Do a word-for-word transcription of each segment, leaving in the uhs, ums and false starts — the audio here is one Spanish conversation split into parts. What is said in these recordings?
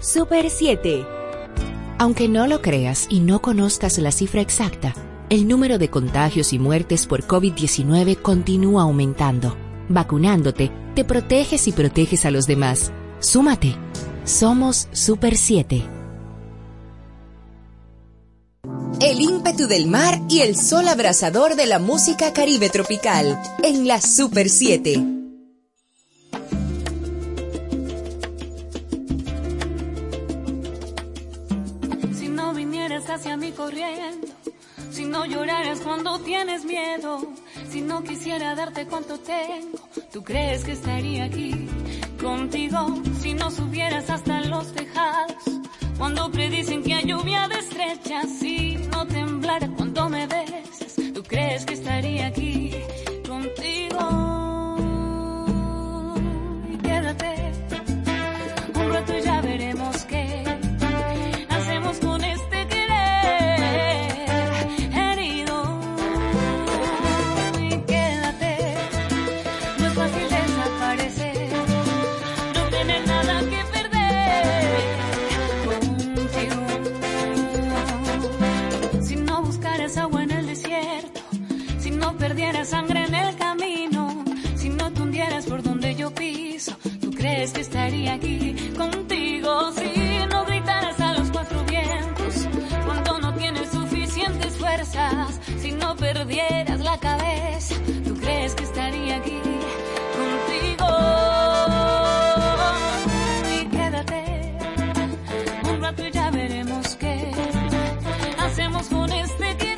Super siete. Aunque no lo creas y no conozcas la cifra exacta, el número de contagios y muertes por COVID diecinueve continúa aumentando. Vacunándote, te proteges y proteges a los demás. ¡Súmate! Somos Super siete. El ímpetu del mar y el sol abrasador de la música caribe tropical en la Super siete. Corriendo, si no lloraras cuando tienes miedo, si no quisiera darte cuanto tengo, ¿tú crees que estaría aquí contigo? Si no subieras hasta los tejados, cuando predicen que hay lluvia de estrellas, si no temblara cuando me besas, ¿tú crees que estaría aquí contigo? Y quédate un rato y ya veremos qué hacemos con este sangre en el camino, si no te hundieras por donde yo piso, ¿tú crees que estaría aquí contigo? Si no gritaras a los cuatro vientos cuando no tienes suficientes fuerzas, si no perdieras la cabeza, ¿tú crees que estaría aquí contigo? Y quédate un rato y ya veremos qué hacemos con este querer.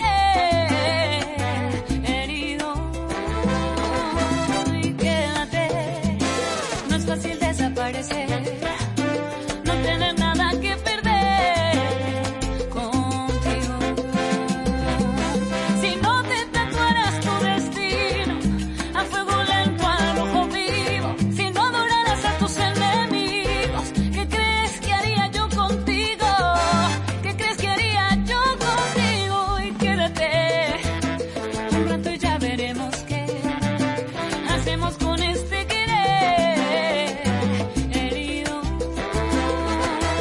No tener nada que perder contigo. Si no te tatuaras tu destino a fuego lento, a rojo vivo, si no adoraras a tus enemigos, ¿qué crees que haría yo contigo? ¿Qué crees que haría yo contigo? Y quédate un rato y ya veremos qué hacemos con este querer. No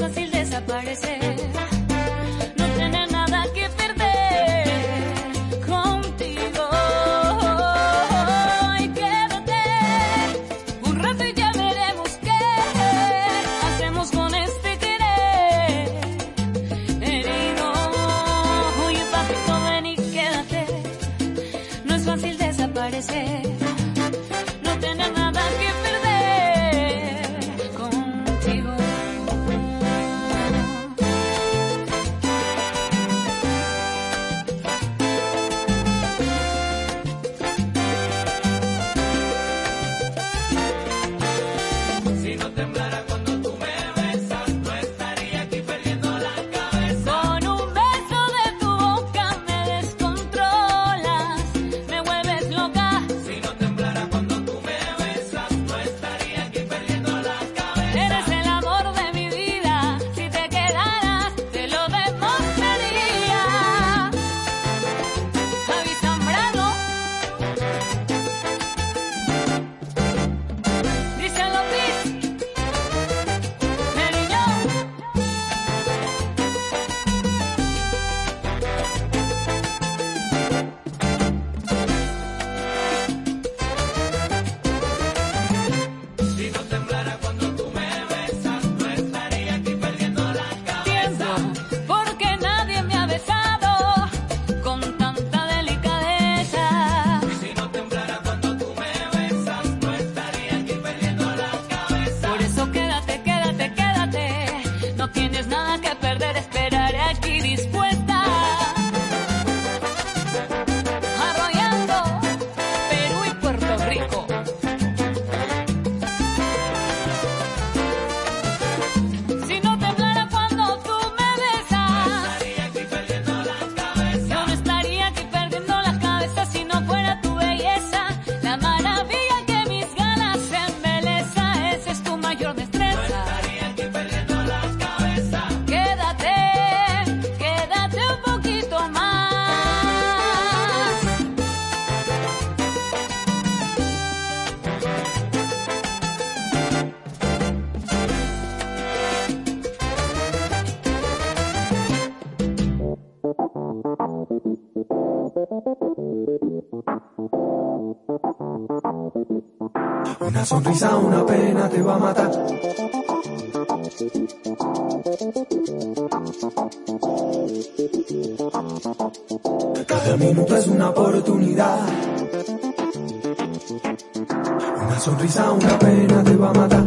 tener nada que perder contigo. Y quédate un rato y ya veremos qué hacemos con este querer herido. Oye, papito, ven y quédate. No es fácil desaparecer. No tener nada que perder. Una sonrisa, una pena te va a matar. Cada minuto es una oportunidad. Una sonrisa, una pena te va a matar.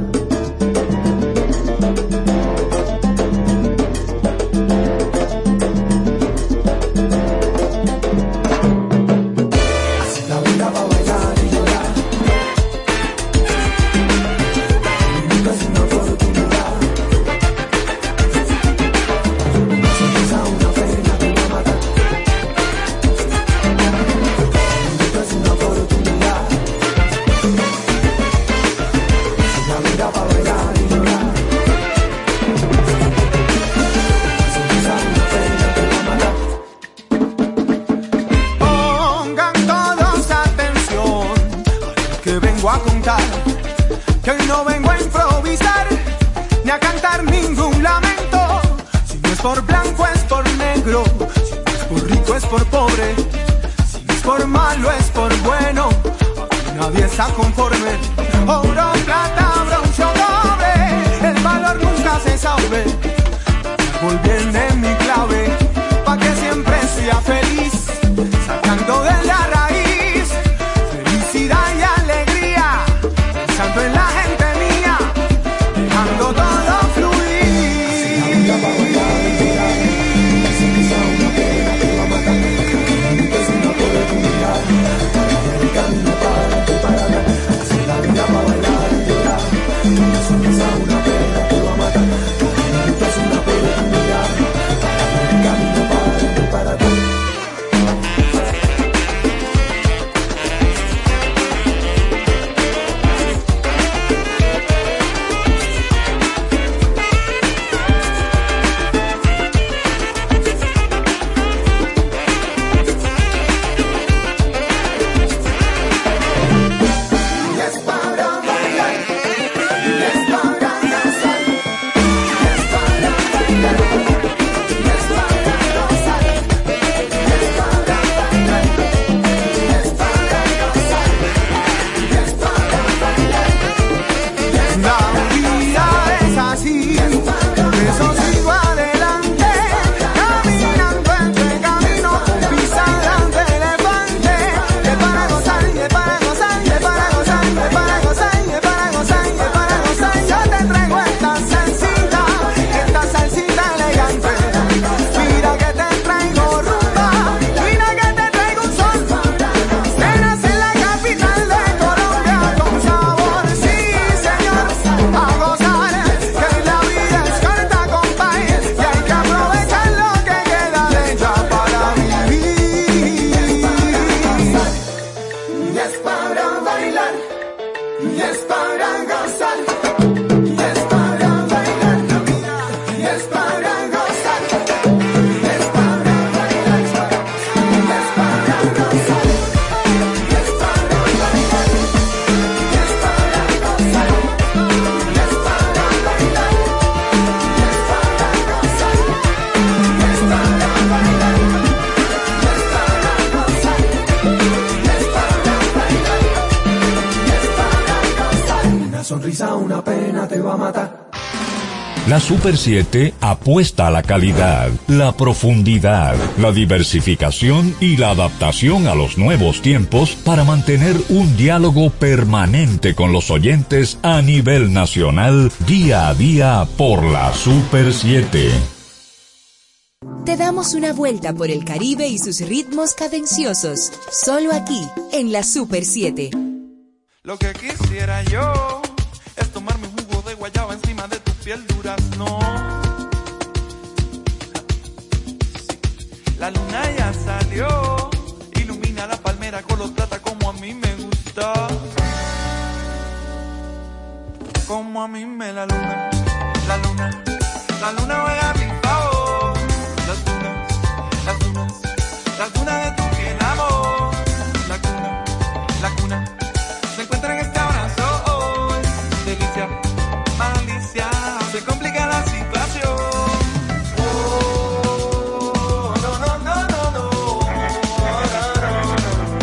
La Super siete apuesta a la calidad, la profundidad, la diversificación y la adaptación a los nuevos tiempos para mantener un diálogo permanente con los oyentes a nivel nacional, día a día por la Super siete. Te damos una vuelta por el Caribe y sus ritmos cadenciosos, solo aquí, en la Super siete. Lo que quisiera yo es tomar mi jugo de guayaba encima de el durazno, la luna ya salió, ilumina la palmera con los plata como a mí me gusta, como a mí me la luna, la luna, la luna juega a mi favor, las dunas, las dunas, las dunas de tu piel amor, la cuna, la cuna, se encuentra en este abrazo, oh, oh, delicia, malicia. Se complica la situación. Oh, no, no, no, no, no, no, no, no, no.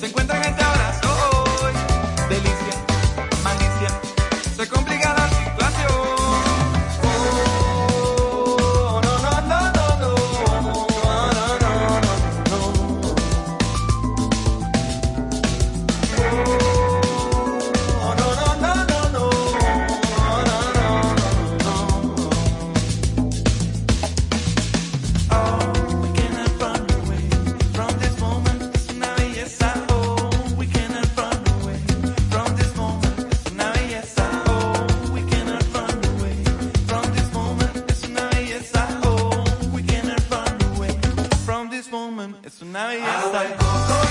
se encuentran en este abrazo hoy. Delicia, malicia, se complica la situación. Oh, no, no, no, no, no, no, no, no, no, oh, no, no, no, no, no, no, no, no, no. Oh.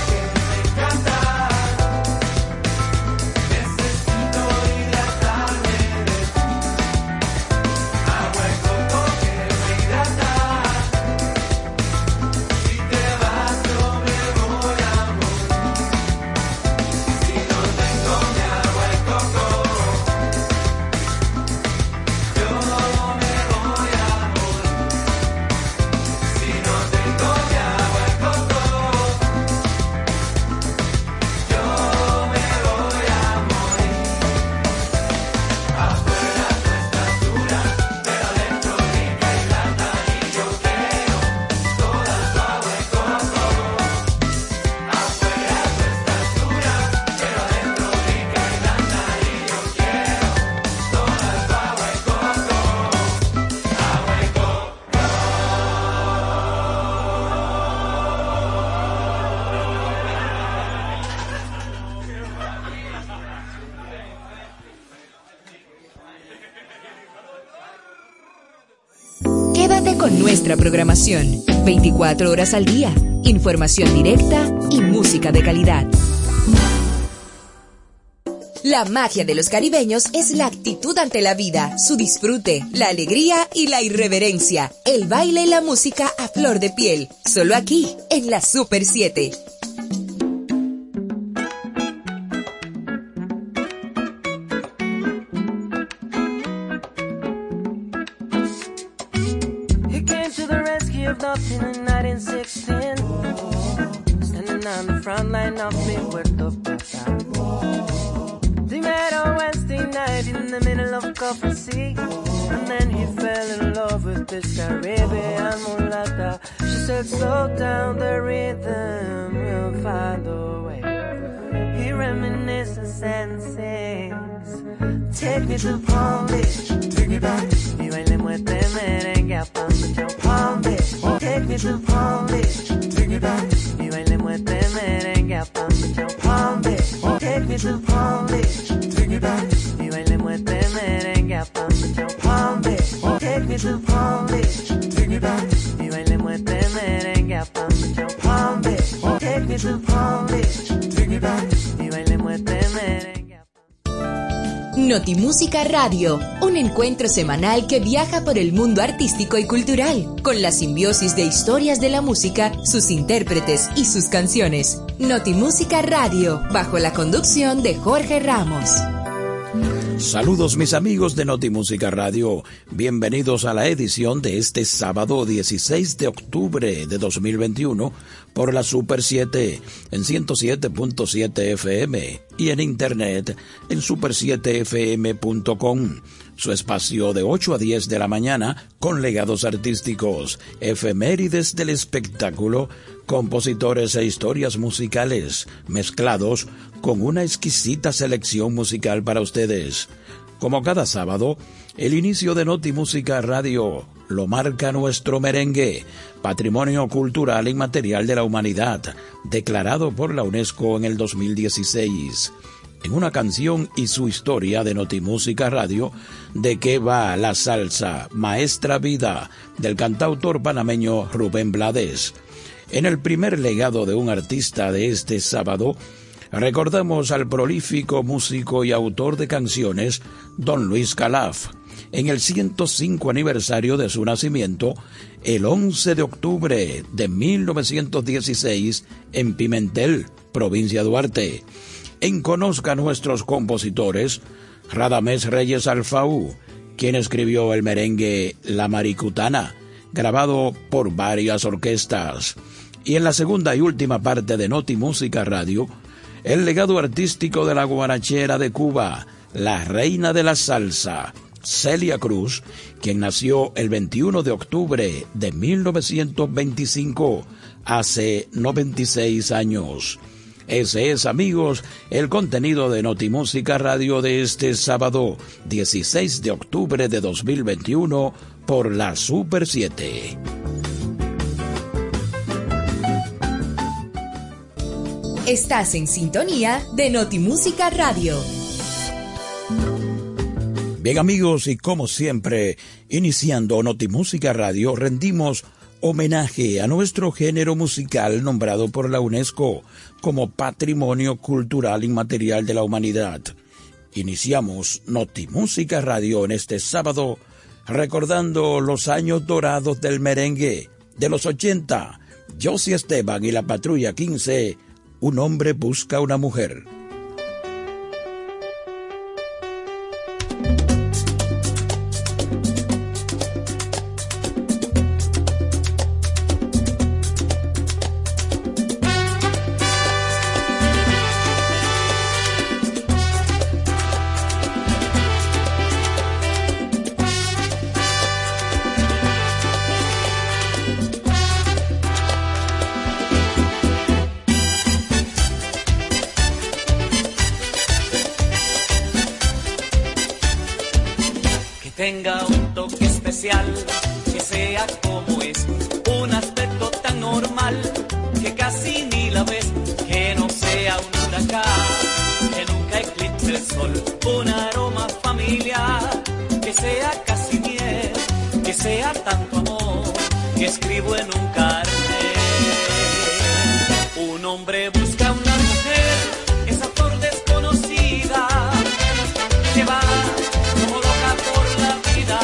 Programación, veinticuatro horas al día, información directa y música de calidad. La magia de los caribeños es la actitud ante la vida, su disfrute, la alegría y la irreverencia, el baile y la música a flor de piel, solo aquí, en la Super siete. Slow down the rhythm, you'll find a way. He reminisces and sings. Take me to Palm Beach, take me back. Y baile muerte merengue a Palm Beach, Palm Beach. Take me to Palm Beach, take me back. Y baile muerte merengue a Palm Beach, Palm Beach. Take me to Palm Beach, take me back. Y baile muerte merengue a Palm Beach, Palm Beach. Take me to Palm Beach, take me back. Notimúsica Radio, un encuentro semanal que viaja por el mundo artístico y cultural, con la simbiosis de historias de la música, sus intérpretes y sus canciones. Notimúsica Radio, bajo la conducción de Jorge Ramos. Saludos mis amigos de Notimúsica Radio, bienvenidos a la edición de este sábado dieciséis de octubre de dos mil veintiuno por la Super siete en ciento siete punto siete F M y en internet en super siete F M punto com, su espacio de ocho a diez de la mañana con legados artísticos, efemérides del espectáculo, compositores e historias musicales, mezclados con una exquisita selección musical para ustedes. Como cada sábado, el inicio de Notimúsica Radio lo marca nuestro merengue, patrimonio cultural inmaterial de la humanidad, declarado por la UNESCO en el dos mil dieciséis. En una canción y su historia de Notimúsica Radio, ¿de qué va la salsa? Maestra Vida, del cantautor panameño Rubén Blades. En el primer legado de un artista de este sábado, recordamos al prolífico músico y autor de canciones, don Luis Kalaff. En el ciento cinco aniversario de su nacimiento, el once de octubre de mil novecientos dieciséis, en Pimentel, provincia Duarte. En Conozca a nuestros compositores, Radamés Reyes Alfau, quien escribió el merengue La Maricutana, grabado por varias orquestas. y en la segunda y última parte de Notimúsica Radio, el legado artístico de la guarachera de Cuba, la reina de la salsa, Celia Cruz, quien nació el veintiuno de octubre de mil novecientos veinticinco, hace noventa y seis años. Ese es, amigos, el contenido de Notimúsica Radio de este sábado, dieciséis de octubre de dos mil veintiuno, por la Super siete. Estás en sintonía de Notimúsica Radio. Bien, amigos, y como siempre, iniciando Notimúsica Radio, rendimos homenaje a nuestro género musical nombrado por la UNESCO como Patrimonio Cultural Inmaterial de la Humanidad. Iniciamos Notimúsica Radio en este sábado recordando los años dorados del merengue de los ochenta, Josie Esteban y la Patrulla quince, Un hombre busca una mujer. Que sea como es, un aspecto tan normal que casi ni la ves, que no sea un huracán, que nunca eclipse el sol, un aroma familiar, que sea casi miel, que sea tanto amor que escribo en un carnet. Un hombre busca una mujer, esa por desconocida, que va como loca por la vida.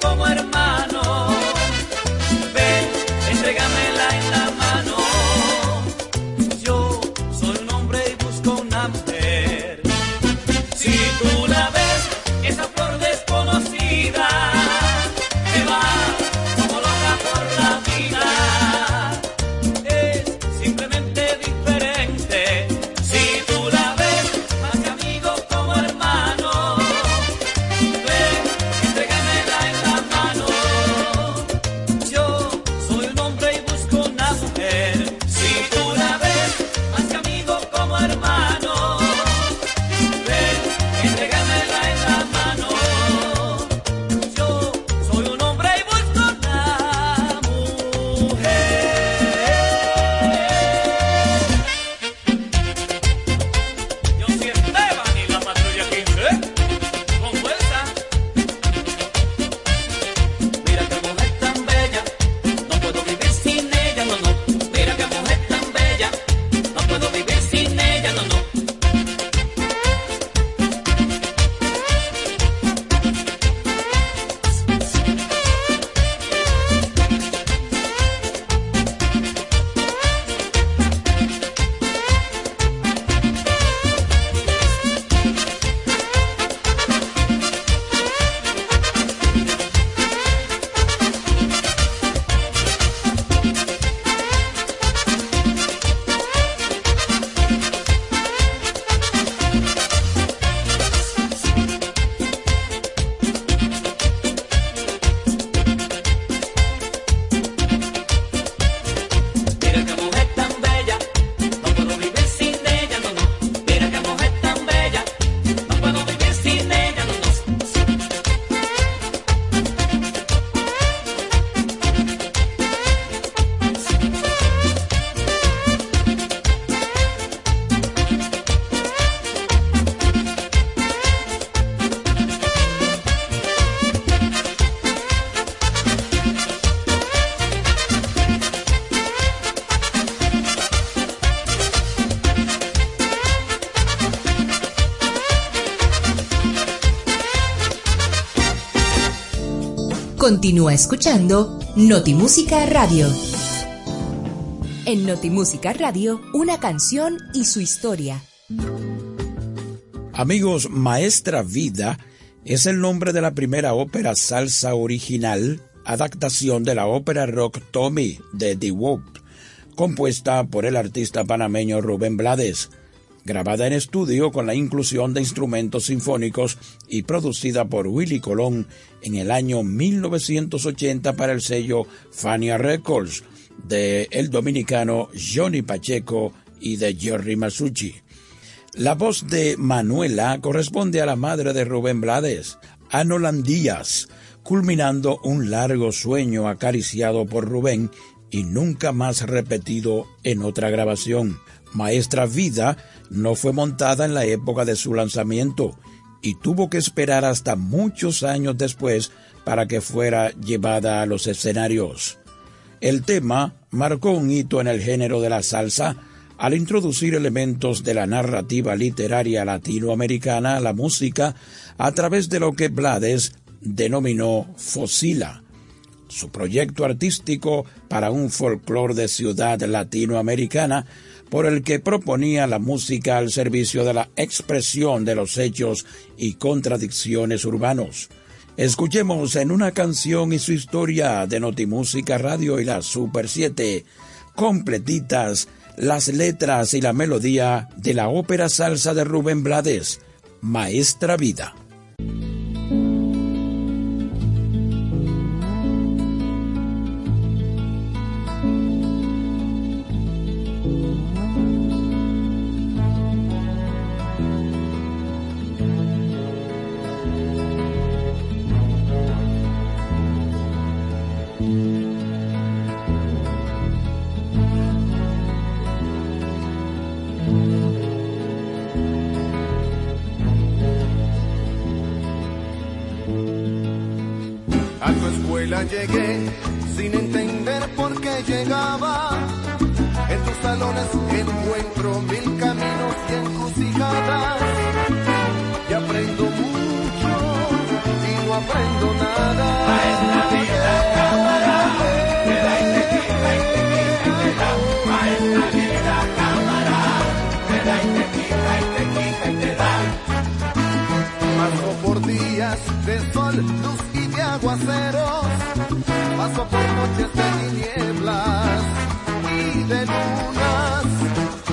Como hermano, ven, entrégamela en la mano. Continúa escuchando Notimúsica Radio. En Notimúsica Radio, una canción y su historia. Amigos, Maestra Vida es el nombre de la primera ópera salsa original, adaptación de la ópera rock Tommy de The Who, compuesta por el artista panameño Rubén Blades, grabada en estudio con la inclusión de instrumentos sinfónicos y producida por Willy Colón en el año mil novecientos ochenta para el sello Fania Records de el dominicano Johnny Pacheco y de Jerry Masucci. La voz de Manuela corresponde a la madre de Rubén Blades, Anolan Díaz, culminando un largo sueño acariciado por Rubén y nunca más repetido en otra grabación. Maestra Vida no fue montada en la época de su lanzamiento y tuvo que esperar hasta muchos años después para que fuera llevada a los escenarios. El tema marcó un hito en el género de la salsa al introducir elementos de la narrativa literaria latinoamericana a la música a través de lo que Blades denominó Fosila, su proyecto artístico para un folclore de ciudad latinoamericana por el que proponía la música al servicio de la expresión de los hechos y contradicciones urbanos. Escuchemos en una canción y su historia de Notimúsica Radio y la Super siete, completitas las letras y la melodía de la ópera salsa de Rubén Blades, Maestra Vida. Llegué sin entender por qué llegaba. En tus salones encuentro mil caminos y encrucijadas. Y aprendo mucho y no aprendo nada. Maestra vida, cámara, te da y te quita y te quita y te da. Maestra vida, cámara, te da y te quita y te quita y te da. Paso por días de sol, luz y de aguaceros. Paso por noches de tinieblas y de lunas,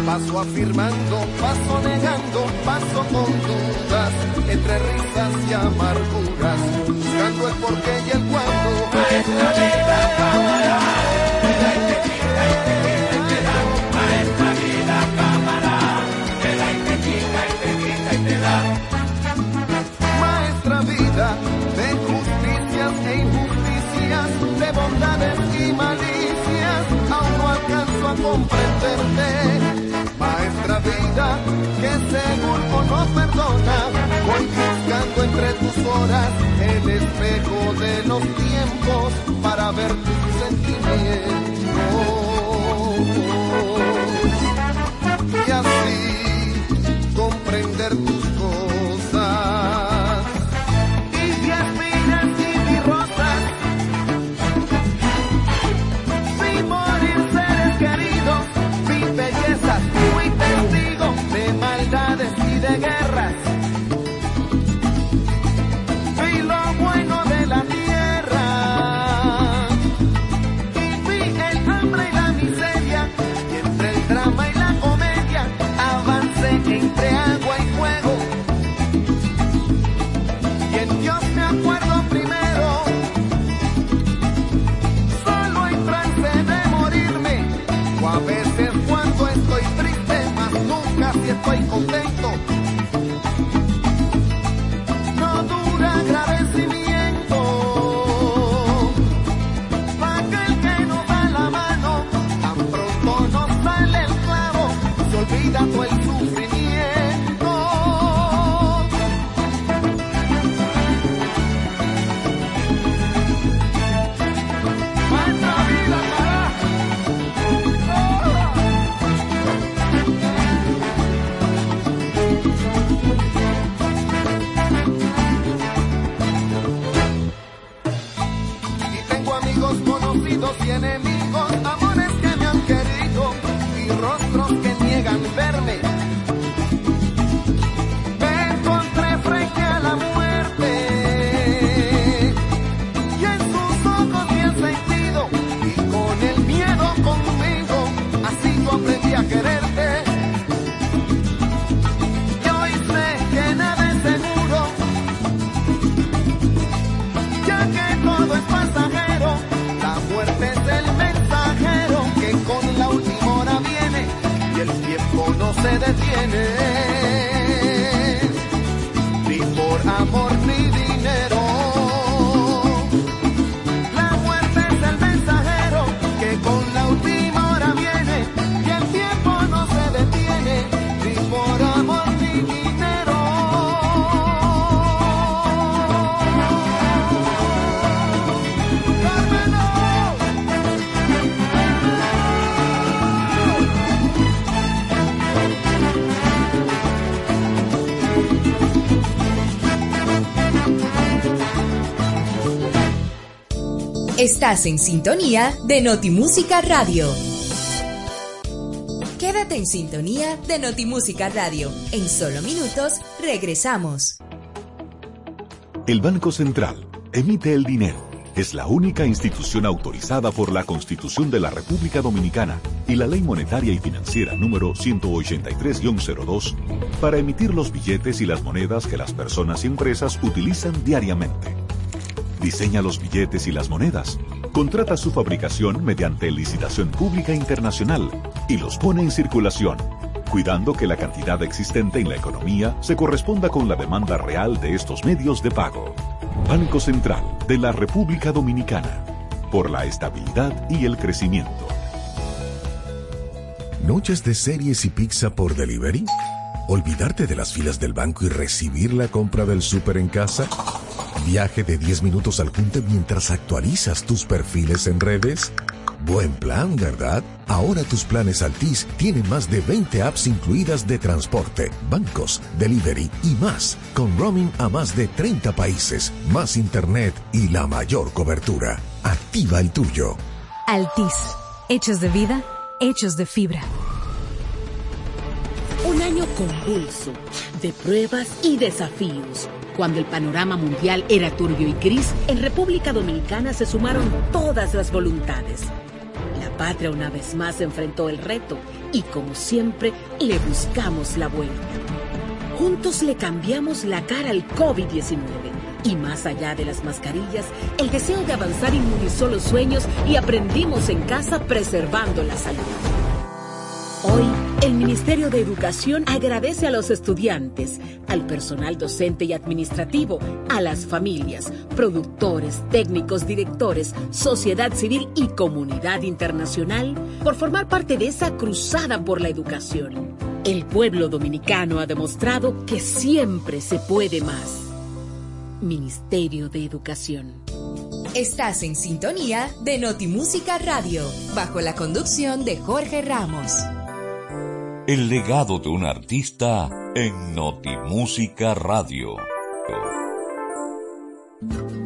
paso afirmando, paso negando, paso con dudas, entre risas y amarguras, buscando el porqué y el cuándo. Maestra vida, cámara, te da y te quita y te quita y te da. Maestra vida, cámara, te da y te quita y te quita y te da. Maestra vida, de justicias e injusticias, de bondades y malicias, aún no alcanzo a comprenderte. Maestra vida, que seguro no perdona, voy buscando entre tus horas el espejo de los tiempos para ver tus sentimientos y así comprender tus cosas. De guerras y lo bueno de la tierra y vi el hambre no se detiene, ni por amor ni dinero. La muerte es el mensajero que con la última hora viene, y el tiempo no se detiene, ni por amor ni dinero. ¡Cármelo! Estás en sintonía de Notimúsica Radio. Quédate en sintonía de Notimúsica Radio. En solo minutos regresamos. El Banco Central emite el dinero. Es la única institución autorizada por la Constitución de la República Dominicana y la Ley Monetaria y Financiera número ciento ochenta y tres guion cero dos para emitir los billetes y las monedas que las personas y empresas utilizan diariamente. Diseña los billetes y las monedas, contrata su fabricación mediante licitación pública internacional y los pone en circulación, cuidando que la cantidad existente en la economía se corresponda con la demanda real de estos medios de pago. Banco Central de la República Dominicana, por la estabilidad y el crecimiento. ¿Noches de series y pizza por delivery? ¿Olvidarte de las filas del banco y recibir la compra del súper en casa? ¿Viaje de diez minutos al junte mientras actualizas tus perfiles en redes? Buen plan, ¿verdad? Ahora tus planes Altis tienen más de veinte apps incluidas de transporte, bancos, delivery y más, con roaming a más de treinta países, más internet y la mayor cobertura. Activa el tuyo. Altis. Hechos de vida, hechos de fibra. Un año convulso, de pruebas y desafíos. Cuando el panorama mundial era turbio y gris, en República Dominicana se sumaron todas las voluntades. La patria una vez más enfrentó el reto y, como siempre, le buscamos la vuelta. Juntos le cambiamos la cara al COVID diecinueve y, más allá de las mascarillas, el deseo de avanzar inmunizó los sueños y aprendimos en casa preservando la salud. Hoy, el Ministerio de Educación agradece a los estudiantes, al personal docente y administrativo, a las familias, productores, técnicos, directores, sociedad civil y comunidad internacional por formar parte de esa cruzada por la educación. El pueblo dominicano ha demostrado que siempre se puede más. Ministerio de Educación. Estás en sintonía de Notimúsica Radio, bajo la conducción de Jorge Ramos. El legado de un artista en Notimúsica Radio.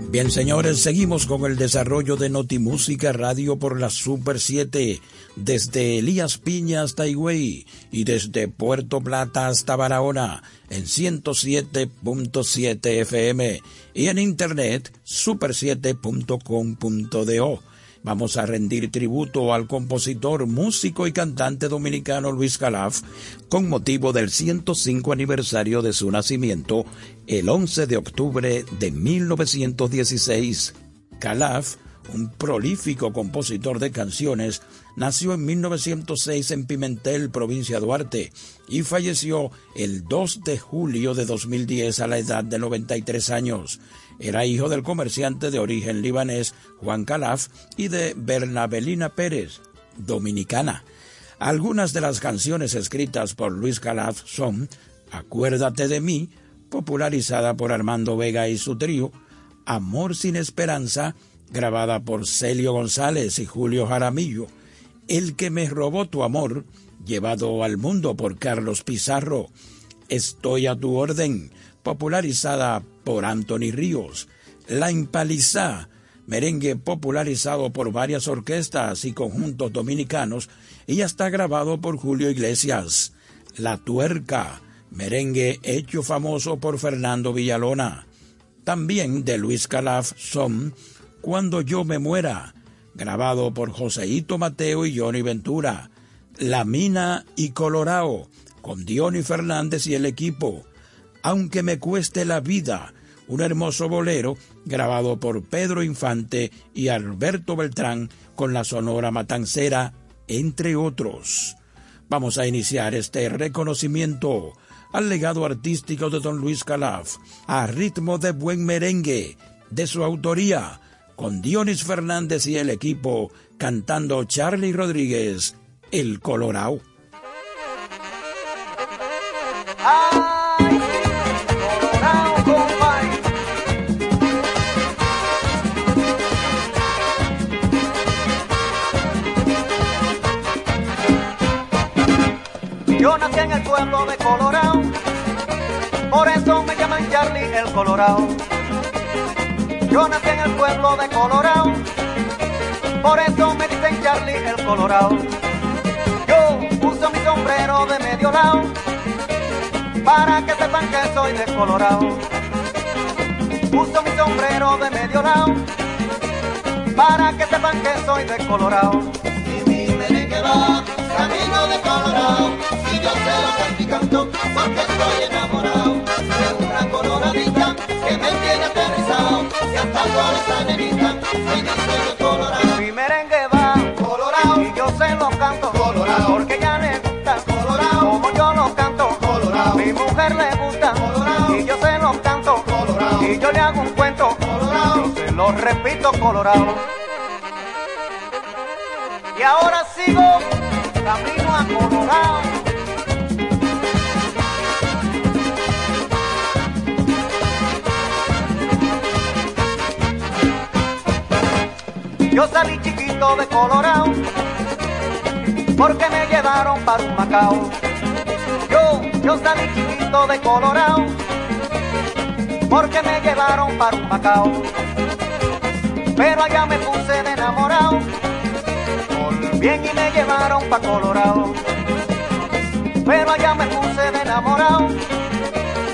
Bien, señores, seguimos con el desarrollo de Notimúsica Radio por la Super siete, desde Elías Piña hasta Higüey y desde Puerto Plata hasta Barahona en ciento siete punto siete F M y en internet super siete punto com punto do. Vamos a rendir tributo al compositor, músico y cantante dominicano Luis Kalaff con motivo del ciento cinco aniversario de su nacimiento el once de octubre de mil novecientos dieciséis. Kalaff, un prolífico compositor de canciones, nació en mil novecientos seis en Pimentel, provincia Duarte, y falleció el dos de julio de dos mil diez a la edad de noventa y tres años. Era hijo del comerciante de origen libanés Juan Kalaff y de Bernabelina Pérez, dominicana. Algunas de las canciones escritas por Luis Kalaff son Acuérdate de mí, popularizada por Armando Vega y su trío, Amor sin esperanza, grabada por Celio González y Julio Jaramillo, El que me robó tu amor, llevado al mundo por Carlos Pizarro, Estoy a tu orden, popularizada por Anthony Ríos, La Empalizá, merengue popularizado por varias orquestas y conjuntos dominicanos y ya está grabado por Julio Iglesias, La Tuerca, merengue hecho famoso por Fernando Villalona. También de Luis Kalaff son Cuando yo me muera, grabado por Joseito Mateo y Johnny Ventura, La Mina y Colorao, con Dioni Fernández y el equipo, Aunque me cueste la vida, un hermoso bolero grabado por Pedro Infante y Alberto Beltrán con la Sonora Matancera, entre otros. Vamos a iniciar este reconocimiento al legado artístico de don Luis Kalaff, a ritmo de buen merengue, de su autoría, con Dioni Fernández y el equipo, cantando Charly Rodríguez, El Colorao. Yo nací en el pueblo de Colorado, por eso me llaman Charly el Colorado. Yo nací en el pueblo de Colorado, por eso me dicen Charly el Colorado. Yo uso mi sombrero de medio lado, para que sepan que soy de Colorado. Uso mi sombrero de medio lado, para que sepan que soy de Colorado. Y mi merengue va camino de Colorado. Yo se lo estoy picando porque estoy enamorado de una coloradita que me tiene aterrizado. Y hasta por esa nenita me dice yo colorado. Mi merengue va colorado y yo se lo canto colorado porque ya le gusta colorado como yo lo canto colorado. Mi mujer le gusta colorado y yo se lo canto colorado. Y yo le hago un cuento colorado, yo se lo repito colorado. Y ahora sigo camino a Colorado. Yo salí chiquito de Colorado, porque me llevaron para un Macao. Yo, yo salí chiquito de Colorado, porque me llevaron para un Macao. Pero allá me puse de enamorado, por bien y me llevaron para Colorado. Pero allá me puse de enamorado,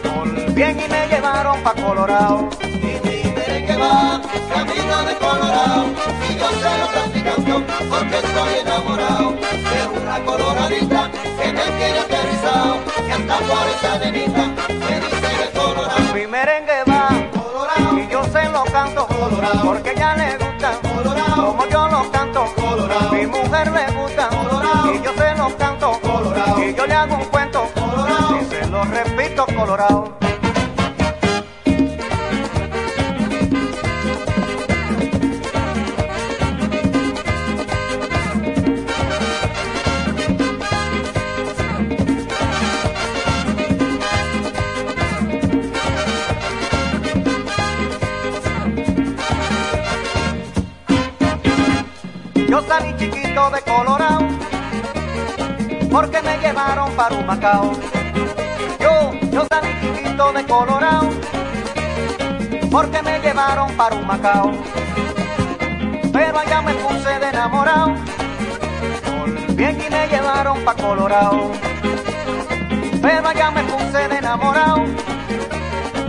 por bien y me llevaron para Colorado. Que va camino de Colorado y yo se lo practicando porque estoy enamorado de una coloradita que me tiene aterrizado y hasta por esa nenita me dice que es Colorado. Mi merengue va Colorado y yo se lo canto Colorado porque ya le gusta Colorado como yo lo canto Colorado. Mi mujer le gusta Colorado y yo se lo canto Colorado y yo le hago un cuento Colorado y se lo repito Colorado. Yo salí chiquito de Colorado, porque me llevaron para un Macao. Yo, yo salí chiquito de Colorado, porque me llevaron para un Macao. Pero allá me puse de enamorado, por bien y me llevaron para Colorado. Pero allá me puse de enamorado,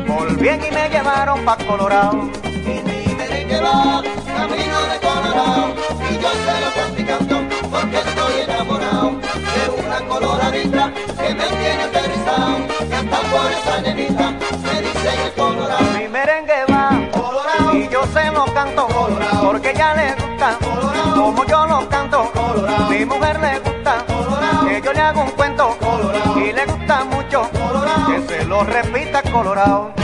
por bien y me llevaron para Colorado. Y mi merengue va camino de Colorado. Y yo se lo practicando porque estoy enamorado de una coloradita que me tiene aterrizado. Y hasta por esa nenita me dice que es colorado. Mi merengue va colorado y yo se lo canto colorado porque ya le gusta colorado como yo lo canto colorado. Mi mujer le gusta colorado que yo le hago un cuento colorado y le gusta mucho colorado que se lo repita colorado.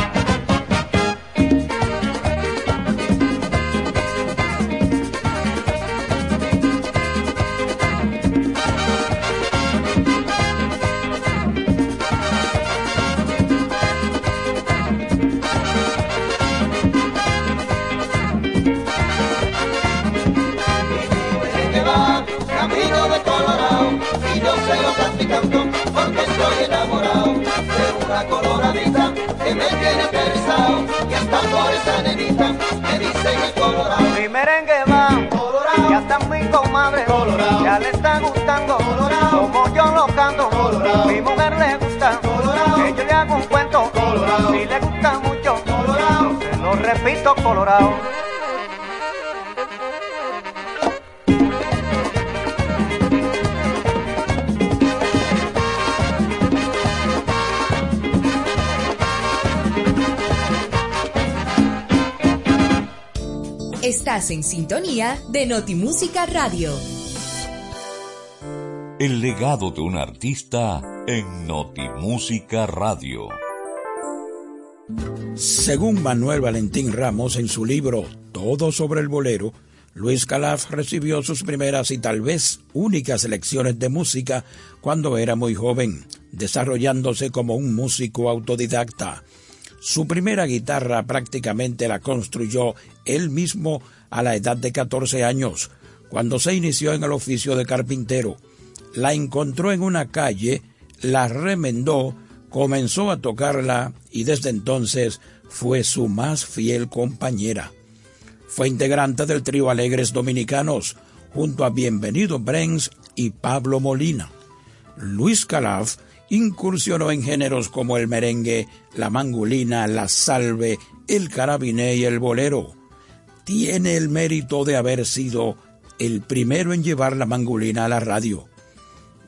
Porque estoy enamorado de una coloradita que me tiene aterrizado. Y hasta por esa nenita me dicen el colorado. Mi merengue va colorado, ya está mi comadre colorado, ya le está gustando colorado, como yo lo canto colorado. Mi mujer le gusta colorado, que yo le hago un cuento colorado. Si le gusta mucho colorado, yo se lo repito colorado. Estás en sintonía de Notimúsica Radio. El legado de un artista en Notimúsica Radio. Según Manuel Valentín Ramos en su libro Todo sobre el Bolero, Luis Kalaff recibió sus primeras y tal vez únicas lecciones de música cuando era muy joven, desarrollándose como un músico autodidacta. Su primera guitarra prácticamente la construyó él mismo a la edad de catorce años, cuando se inició en el oficio de carpintero. La encontró en una calle, la remendó, comenzó a tocarla y desde entonces fue su más fiel compañera. Fue integrante del trío Alegres Dominicanos, junto a Bienvenido Brens y Pablo Molina. Luis Kalaff incursionó en géneros como el merengue, la mangulina, la salve, el carabiné y el bolero. Tiene el mérito de haber sido el primero en llevar la mangulina a la radio.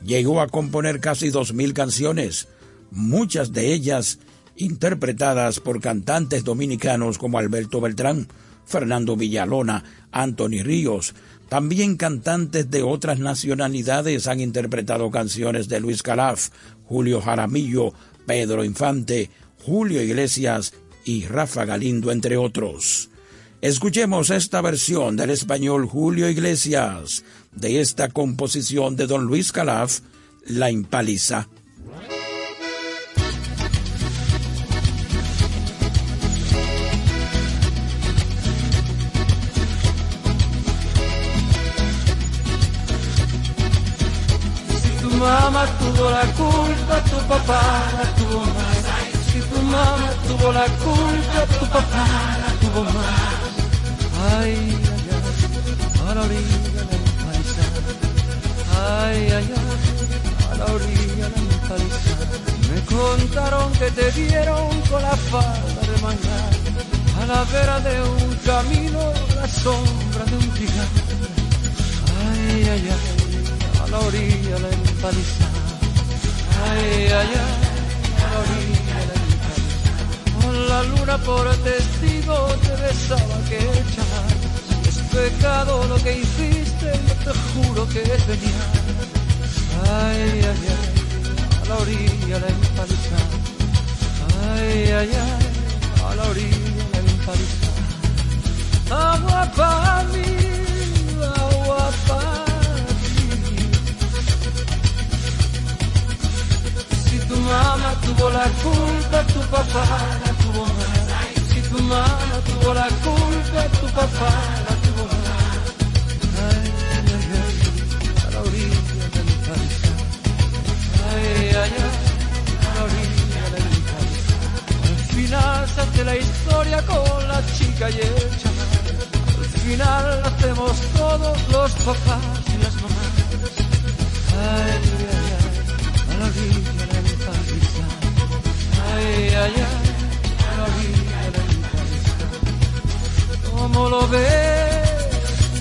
Llegó a componer casi dos mil canciones, muchas de ellas interpretadas por cantantes dominicanos como Alberto Beltrán, Fernando Villalona, Anthony Ríos. También cantantes de otras nacionalidades han interpretado canciones de Luis Kalaff, Julio Jaramillo, Pedro Infante, Julio Iglesias y Rafa Galindo, entre otros. Escuchemos esta versión del español Julio Iglesias de esta composición de don Luis Kalaff, La Empaliza. Mamá tuvo la culpa, tu papá la tuvo más. Si tu mamá tuvo la culpa, tu papá la tuvo más. Ay, ay, ay, a la orilla la empaliza. Ay, ay, ay, a la orilla la empaliza. Me contaron que te dieron con la falda de mangar, a la vera de un camino, la sombra de un gigante. Ay, ay, ay, a la orilla la empaliza. Ay, ay, ay, a la orilla la empaliza. Con la luna por testigo te besaba aquel chaval. Es pecado lo que hiciste, yo te juro que es genial. Ay, ay, ay, a la orilla la empaliza. Ay, ay, ay, a la orilla la empaliza. Agua para mí, agua para mí. Si tu mamá tuvo la culpa, tu papá la tuvo mal. Si tu mamá tuvo la culpa, tu papá la tuvo mal. Ay, ay, ay, a la orilla del empalizar. Ay, ay, ay, a la orilla del empalizar. Al final se hace la historia con la chica y el chaval. Al final hacemos todos los papás y las mamás. Ay, ay, ay, a la orilla. Ay, ay, ay, a la orilla la empaliza. Como lo ves,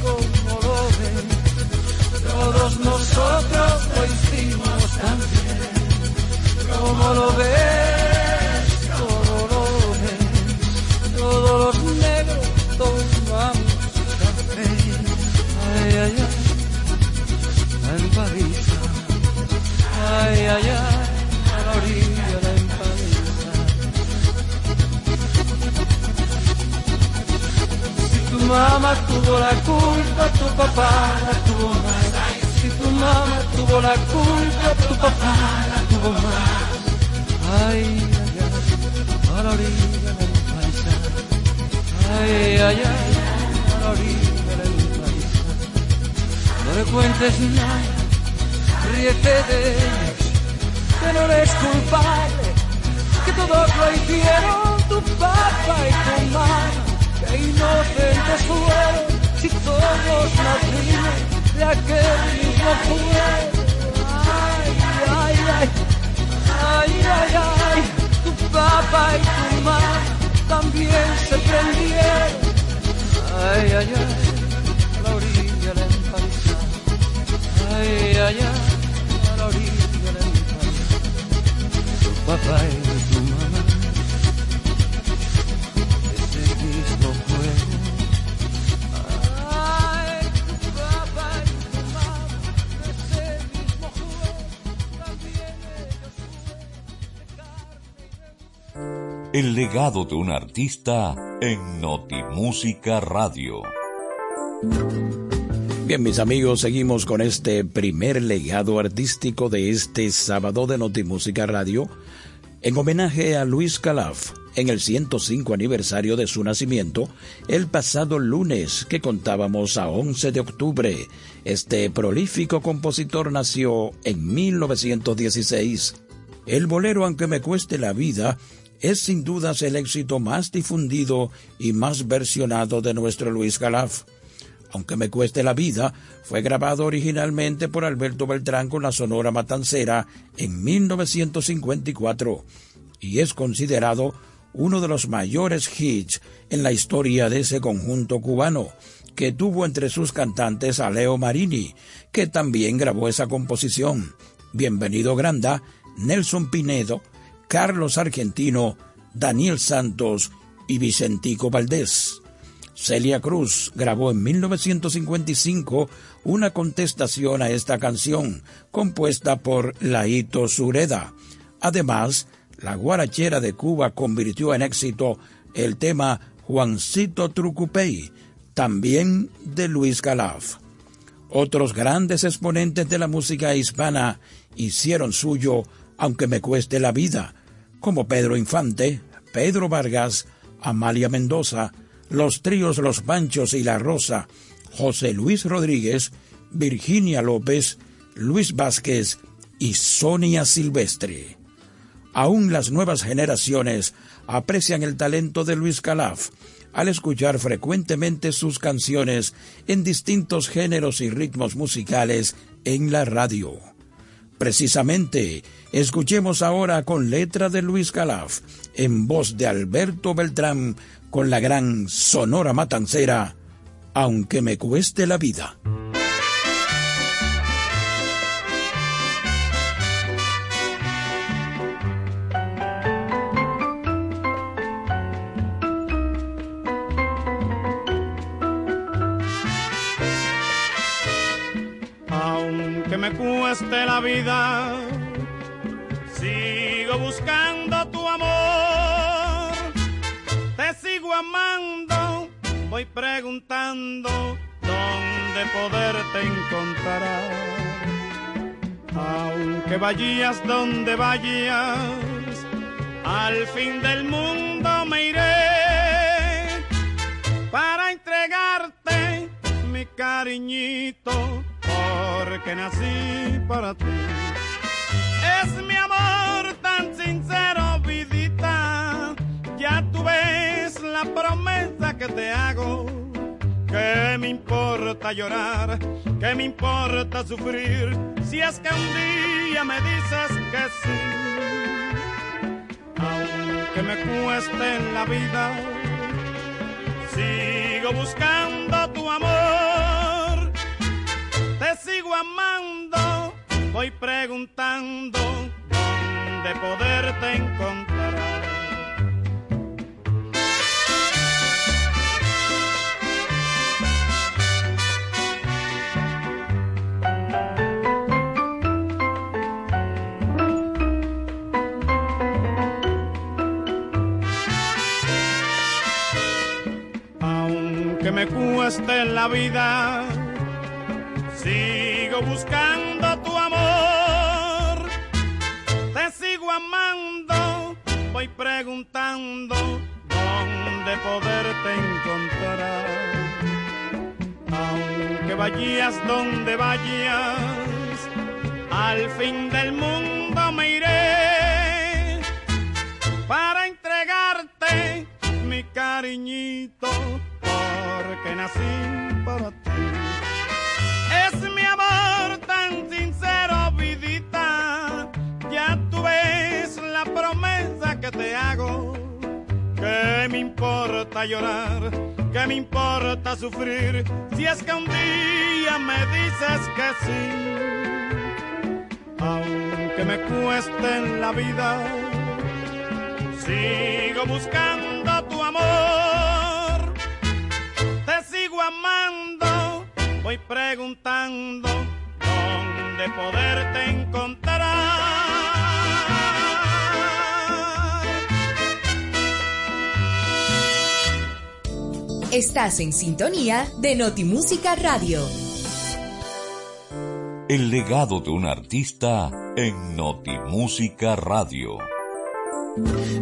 como lo ves, todos nosotros lo hicimos también. Como lo ves, como lo ves, todos los negros tomamos café. Ay, ay, ay, la empaliza. Ay, ay, ay, a la orilla la empaliza. Si tu mamá tuvo la culpa, tu papá la tuvo más. Si tu mamá tuvo la culpa, tu papá la tuvo más. Ay, ay, ay, a la orilla la empaliza. Ay, ay, ay, a la orilla la empaliza. No le cuentes nada, ríete de ellos, que no eres culpable, que todos lo hicieron tu papá y tu mamá. Que inocentes fueron, si todos nacimos de aquel mismo fuego. Ay, ay, ay, ay, ay, ay, tu papá y tu mamá también se prendieron. Ay, ay, ay, a la orilla la empaliza. Ay, ay, ay, a la orilla la empaliza. Tu papá y tu mamá. Ay, tu papá y tu mamá, es el mismo juego. El legado de un artista en Notimúsica Radio. Bien, mis amigos, seguimos con este primer legado artístico de este sábado de Notimúsica Radio, en homenaje a Luis Kalaff, en el ciento cinco aniversario de su nacimiento, el pasado lunes que contábamos a once de octubre. Este prolífico compositor nació en mil novecientos dieciséis. El bolero, aunque me cueste la vida, es sin dudas el éxito más difundido y más versionado de nuestro Luis Kalaff. Aunque me cueste la vida, fue grabado originalmente por Alberto Beltrán con la Sonora Matancera en mil novecientos cincuenta y cuatro y es considerado uno de los mayores hits en la historia de ese conjunto cubano, que tuvo entre sus cantantes a Leo Marini, que también grabó esa composición, Bienvenido Granda, Nelson Pinedo, Carlos Argentino, Daniel Santos y Vicentico Valdés. Celia Cruz grabó en mil novecientos cincuenta y cinco una contestación a esta canción, compuesta por Laito Sureda. Además, la guarachera de Cuba convirtió en éxito el tema Juancito Trucupey, también de Luis Kalaff. Otros grandes exponentes de la música hispana hicieron suyo Aunque me cueste la vida, como Pedro Infante, Pedro Vargas, Amalia Mendoza, los tríos Los Panchos y La Rosa, José Luis Rodríguez, Virginia López, Luis Vázquez y Sonia Silvestre. Aún las nuevas generaciones aprecian el talento de Luis Kalaff al escuchar frecuentemente sus canciones en distintos géneros y ritmos musicales en la radio. Precisamente, escuchemos ahora con letra de Luis Kalaff, en voz de Alberto Beltrán, con la gran Sonora Matancera, Aunque me cueste la vida. Aunque me cueste la vida, sigo buscando tu amor, te sigo amando, voy preguntando dónde poderte encontrar. Aunque vayas donde vayas, al fin del mundo me iré para entregarte mi cariñito, porque nací para ti. Es mi amor tan sincero, vidita, ya tú ves la promesa que te hago. ¿Qué me importa llorar? ¿Qué me importa sufrir? Si es que un día me dices que sí. Aunque me cueste la vida, sigo buscando tu amor, te sigo amando, voy preguntando dónde poderte encontrar. Aunque me cueste la vida, sigo buscando tu amor, te sigo amando, voy preguntando dónde poderte encontrar. Aunque vayas donde vayas, al fin del mundo me iré para entregarte mi cariñito, porque nací para ti. Es mi amor tan sincero, vidita, ya tú ves la promesa que te hago. ¿Qué me importa llorar? ¿Qué me importa sufrir? Si es que un día me dices que sí. Aunque me cueste la vida, sigo buscando tu amor, te sigo amando, voy preguntando dónde poderte encontrar. Estás en sintonía de Notimúsica Radio. El legado de un artista en Notimúsica Radio.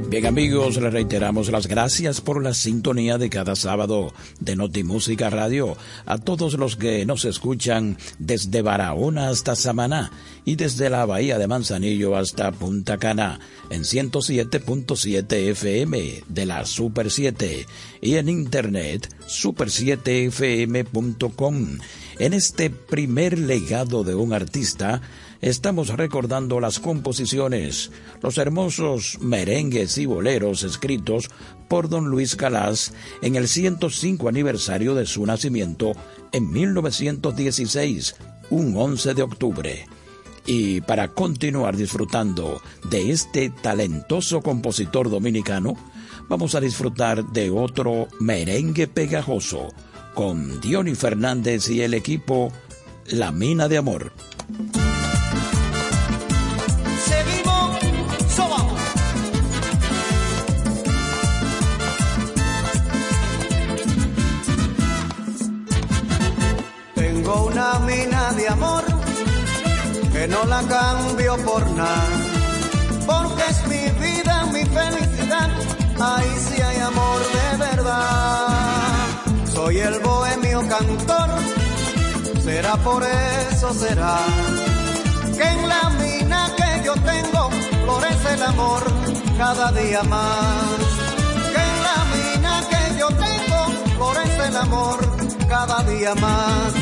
Bien, amigos, les reiteramos las gracias por la sintonía de cada sábado de Notimúsica Radio a todos los que nos escuchan desde Barahona hasta Samaná y desde la Bahía de Manzanillo hasta Punta Cana en ciento siete punto siete F M de la Super siete y en internet super siete F M punto com. En este primer legado de un artista estamos recordando las composiciones, los hermosos merengues y boleros escritos por don Luis Kalaff en el ciento cinco aniversario de su nacimiento en mil novecientos dieciséis, un once de octubre. Y para continuar disfrutando de este talentoso compositor dominicano, vamos a disfrutar de otro merengue pegajoso con Dioni Fernández y el equipo La Mina de Amor. Una mina de amor que no la cambio por nada, porque es mi vida, mi felicidad, ahí sí hay amor de verdad. Soy el bohemio cantor, será por eso será, que en la mina que yo tengo florece el amor cada día más. Que en la mina que yo tengo florece el amor cada día más.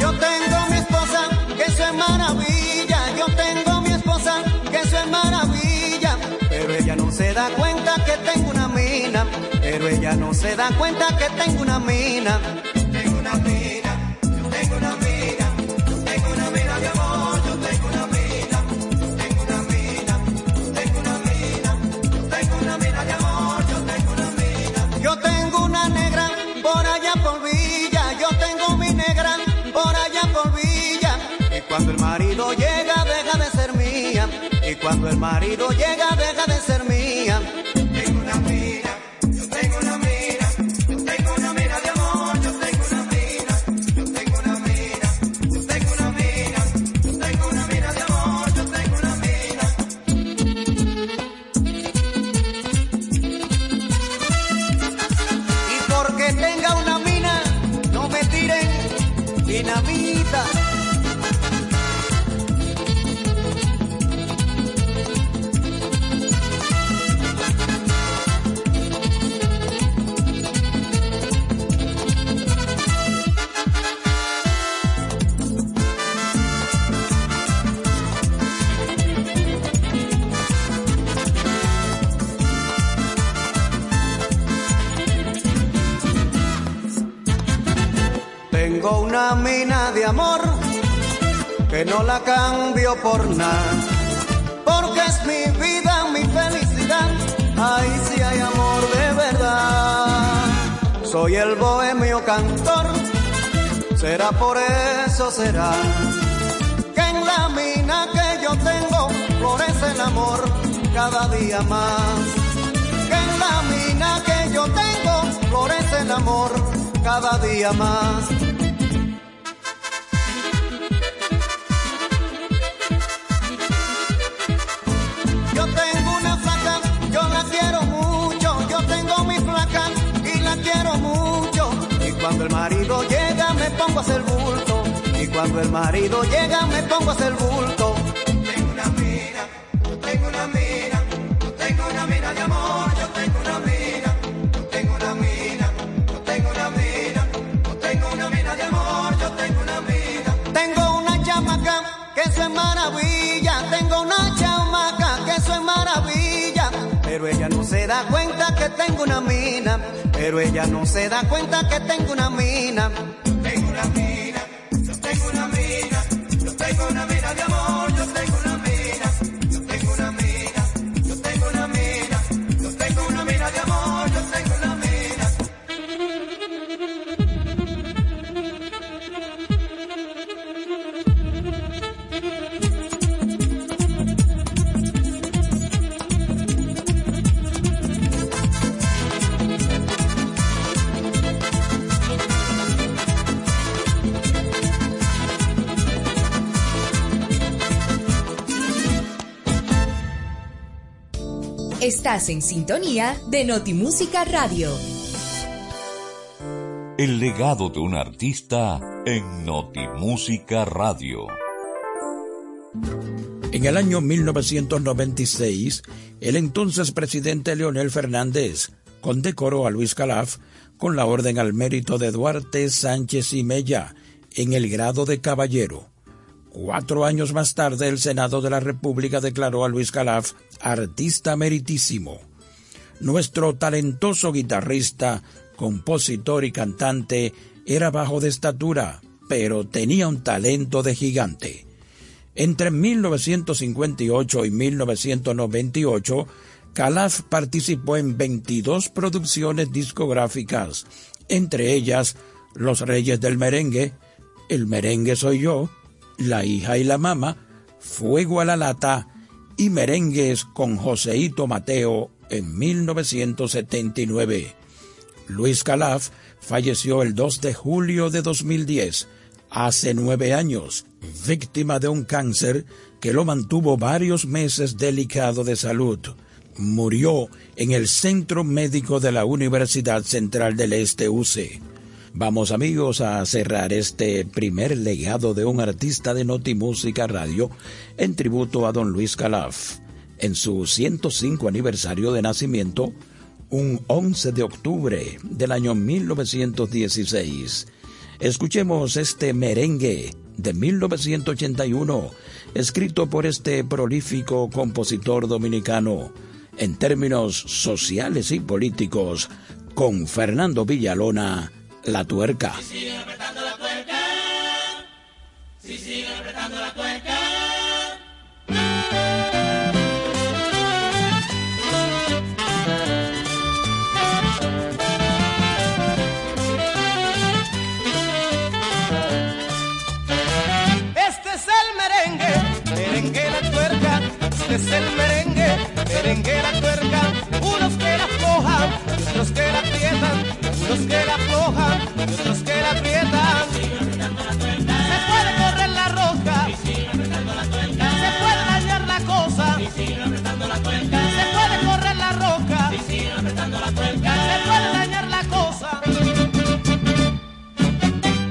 Yo tengo mi esposa, que eso es maravilla. Yo tengo mi esposa, que eso es maravilla. Pero ella no se da cuenta que tengo una mina. Pero ella no se da cuenta que tengo una mina. Tengo una mina, yo tengo una mina. Yo tengo una mina de amor, yo tengo una mina. Yo tengo una mina, yo tengo una mina. Yo tengo una mina de amor, yo tengo una mina. Yo tengo una negra por allá por Villa. Yo tengo mi negra por allá por Villa, y cuando el marido llega deja de ser mía, y cuando el marido llega deja de ser mía. Tengo una mina, yo tengo una mina, yo tengo una mina de amor, yo tengo una mina, yo tengo una mina, yo tengo una mina, yo tengo una mina de amor, yo tengo una mina. Y porque tenga una mina, no me tiren dinamita. Tengo una mina de amor que no la cambio por nada, porque es mi vida, mi felicidad, ahí sí hay amor de verdad. Soy el bohemio cantor, será por eso será, que en la mina que yo tengo florece el amor cada día más. Que en la mina que yo tengo florece el amor cada día más. Cuando el marido llega me pongo a hacer bulto, y cuando el marido llega me pongo a hacer bulto. Tengo una mina, yo tengo una mina, yo tengo una mina de amor, yo tengo una mina, yo tengo una mina, yo tengo una mina, yo tengo una mina de amor, yo tengo una mina. Tengo una chamaca, que eso es maravilla, tengo una chamaca, que eso es maravilla, pero ella no se da cuenta que tengo una mina. Pero ella no se da cuenta que tengo una mina. Tengo una mina, yo tengo una mina, yo tengo una mina de amor, yo tengo una mina, yo tengo una mina, yo tengo una mina, yo tengo una mina de amor, yo tengo una mina. Estás en sintonía de Notimúsica Radio. El legado de un artista en Notimúsica Radio. En el año mil novecientos noventa y seis, el entonces presidente Leonel Fernández condecoró a Luis Kalaff con la Orden al Mérito de Duarte, Sánchez y Mella en el grado de caballero. Cuatro años más tarde, el Senado de la República declaró a Luis Kalaff artista meritísimo. Nuestro talentoso guitarrista, compositor y cantante era bajo de estatura, pero tenía un talento de gigante. Entre mil novecientos cincuenta y ocho y mil novecientos noventa y ocho, Kalaff participó en veintidós producciones discográficas, entre ellas Los Reyes del Merengue, El Merengue Soy Yo, La Hija y la Mama, Fuego a la Lata y Merengues con Joseito Mateo en mil novecientos setenta y nueve. Luis Kalaff falleció el dos de julio de dos mil diez, hace nueve años, víctima de un cáncer que lo mantuvo varios meses delicado de salud. Murió en el Centro Médico de la Universidad Central del Este, U C E. Vamos amigos a cerrar este primer legado de un artista de Notimúsica Radio en tributo a don Luis Kalaff. En su ciento cinco aniversario de nacimiento, un once de octubre del año mil novecientos dieciséis. Escuchemos este merengue de mil novecientos ochenta y uno, escrito por este prolífico compositor dominicano, en términos sociales y políticos, con Fernando Villalona, La Tuerca. Si siguen apretando la tuerca, si siguen apretando la tuerca. Este es el merengue, merengue la tuerca. Este es el merengue, merengue la tuerca. Unos que la aflojan, otros que la aprietan. Unos que la aflojan, otros que la aprietan. Se puede correr la rosca, se puede dañar la cosa. Se puede correr la rosca, se puede dañar la cosa.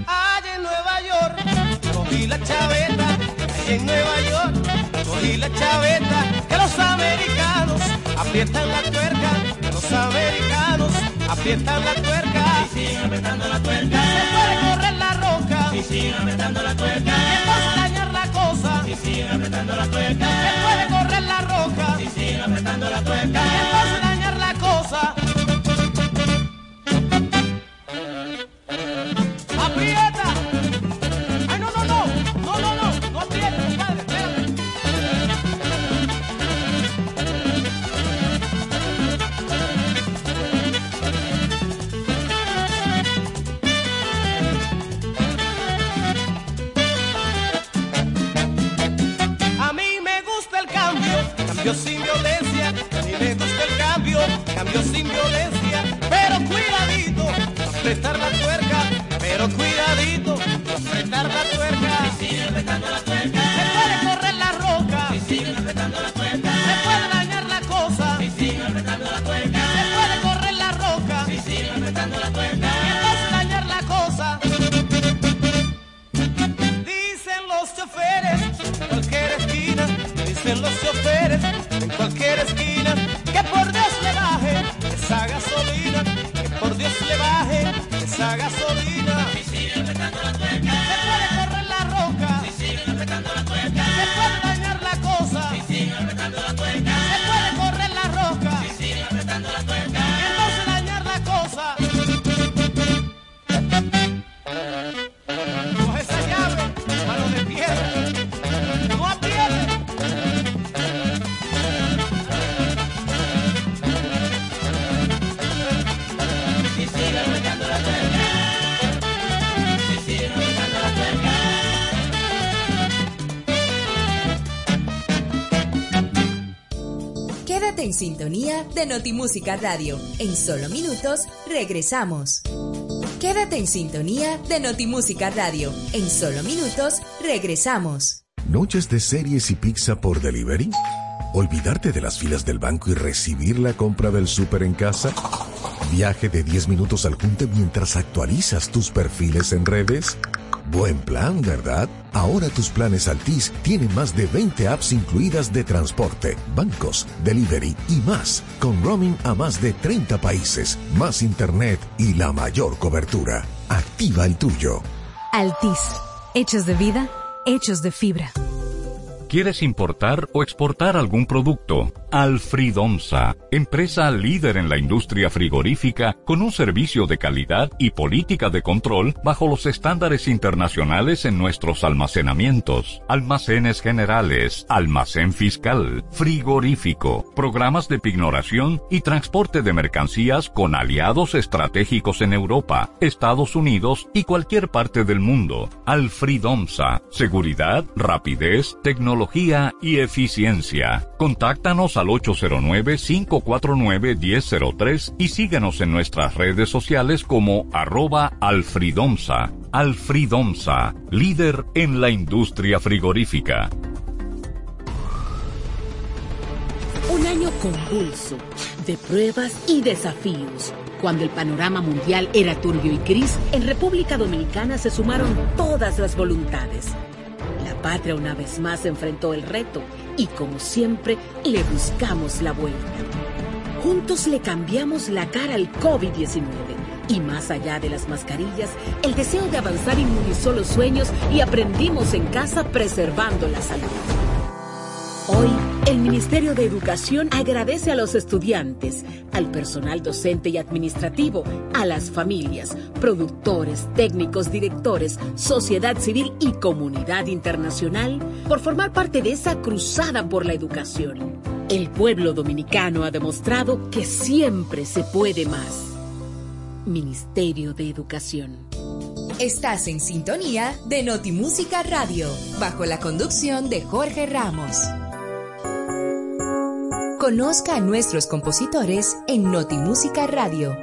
Allí en Nueva York cogí la chaveta, allí en Nueva York cogí la chaveta. Que los americanos aprietan la tuerca, que los americanos aprietan la tuerca. Si siguen apretando la tuerca, se puede correr la roca. Si siguen apretando la tuerca, se puede dañar la cosa. Si siguen apretando la tuerca, se puede correr la roca. Si siguen apretando la tuerca, se puede dañar la cosa. Aprieta. Ay, no, no, no. No, no, no. No aprietes, compadre. Espérate. Cambio sin violencia, a mí me gusta el cambio, cambio sin violencia, pero cuidadito, no apretar la tuerca, pero cuidadito, no apretar la tuerca. Si siguen apretando la tuerca, se puede correr la roca. Si siguen apretando la tuerca, se puede dañar la cosa. Si siguen apretando la tuerca, se puede correr la roca. Si siguen apretando la tuerca, entonces dañar la cosa. Dicen los choferes, cualquier esquina. Dicen los choferes en cualquier esquina que por Dios le baje esa gasolina, que por Dios le baje esa gasolina. Si siguen apretando la tuerca, se puede correr la roca. Si siguen apretando la tuerca, se puede dañar la cosa. Si siguen apretando la tuerca, se puede correr la roca. Si siguen apretando la tuerca, entonces dañar la cosa. Coge esa llave, mano de piedra, no aprietes. Quédate en sintonía de Notimúsica Radio. En solo minutos regresamos. Quédate en sintonía de Notimúsica Radio. En solo minutos regresamos. Noches de series y pizza por delivery. ¿Olvidarte de las filas del banco y recibir la compra del súper en casa? ¿Viaje de diez minutos al junte mientras actualizas tus perfiles en redes? Buen plan, ¿verdad? Ahora tus planes Altis tienen más de veinte apps incluidas de transporte, bancos, delivery y más, con roaming a más de treinta países, más internet y la mayor cobertura. Activa el tuyo. Altis. Hechos de vida, hechos de fibra. ¿Quieres importar o exportar algún producto? Alfridomsa, empresa líder en la industria frigorífica con un servicio de calidad y política de control bajo los estándares internacionales en nuestros almacenamientos, almacenes generales, almacén fiscal, frigorífico, programas de pignoración y transporte de mercancías con aliados estratégicos en Europa, Estados Unidos y cualquier parte del mundo. Alfridomsa, seguridad, rapidez, tecnología y eficiencia. Contáctanos al ocho cero nueve, cinco cuatro nueve, uno cero cero tres y síguenos en nuestras redes sociales como arroba Alfridomsa. Alfridomsa, líder en la industria frigorífica. Un año convulso, de pruebas y desafíos. Cuando el panorama mundial era turbio y gris, en República Dominicana se sumaron todas las voluntades. La patria una vez más enfrentó el reto y, como siempre, le buscamos la vuelta. Juntos le cambiamos la cara al COVID diecinueve y, más allá de las mascarillas, el deseo de avanzar inmunizó los sueños y aprendimos en casa preservando la salud. Hoy, el Ministerio de Educación agradece a los estudiantes, al personal docente y administrativo, a las familias, productores, técnicos, directores, sociedad civil y comunidad internacional por formar parte de esa cruzada por la educación. El pueblo dominicano ha demostrado que siempre se puede más. Ministerio de Educación. Estás en sintonía de Notimúsica Radio, bajo la conducción de Jorge Ramos. Conozca a nuestros compositores en Notimúsica Radio.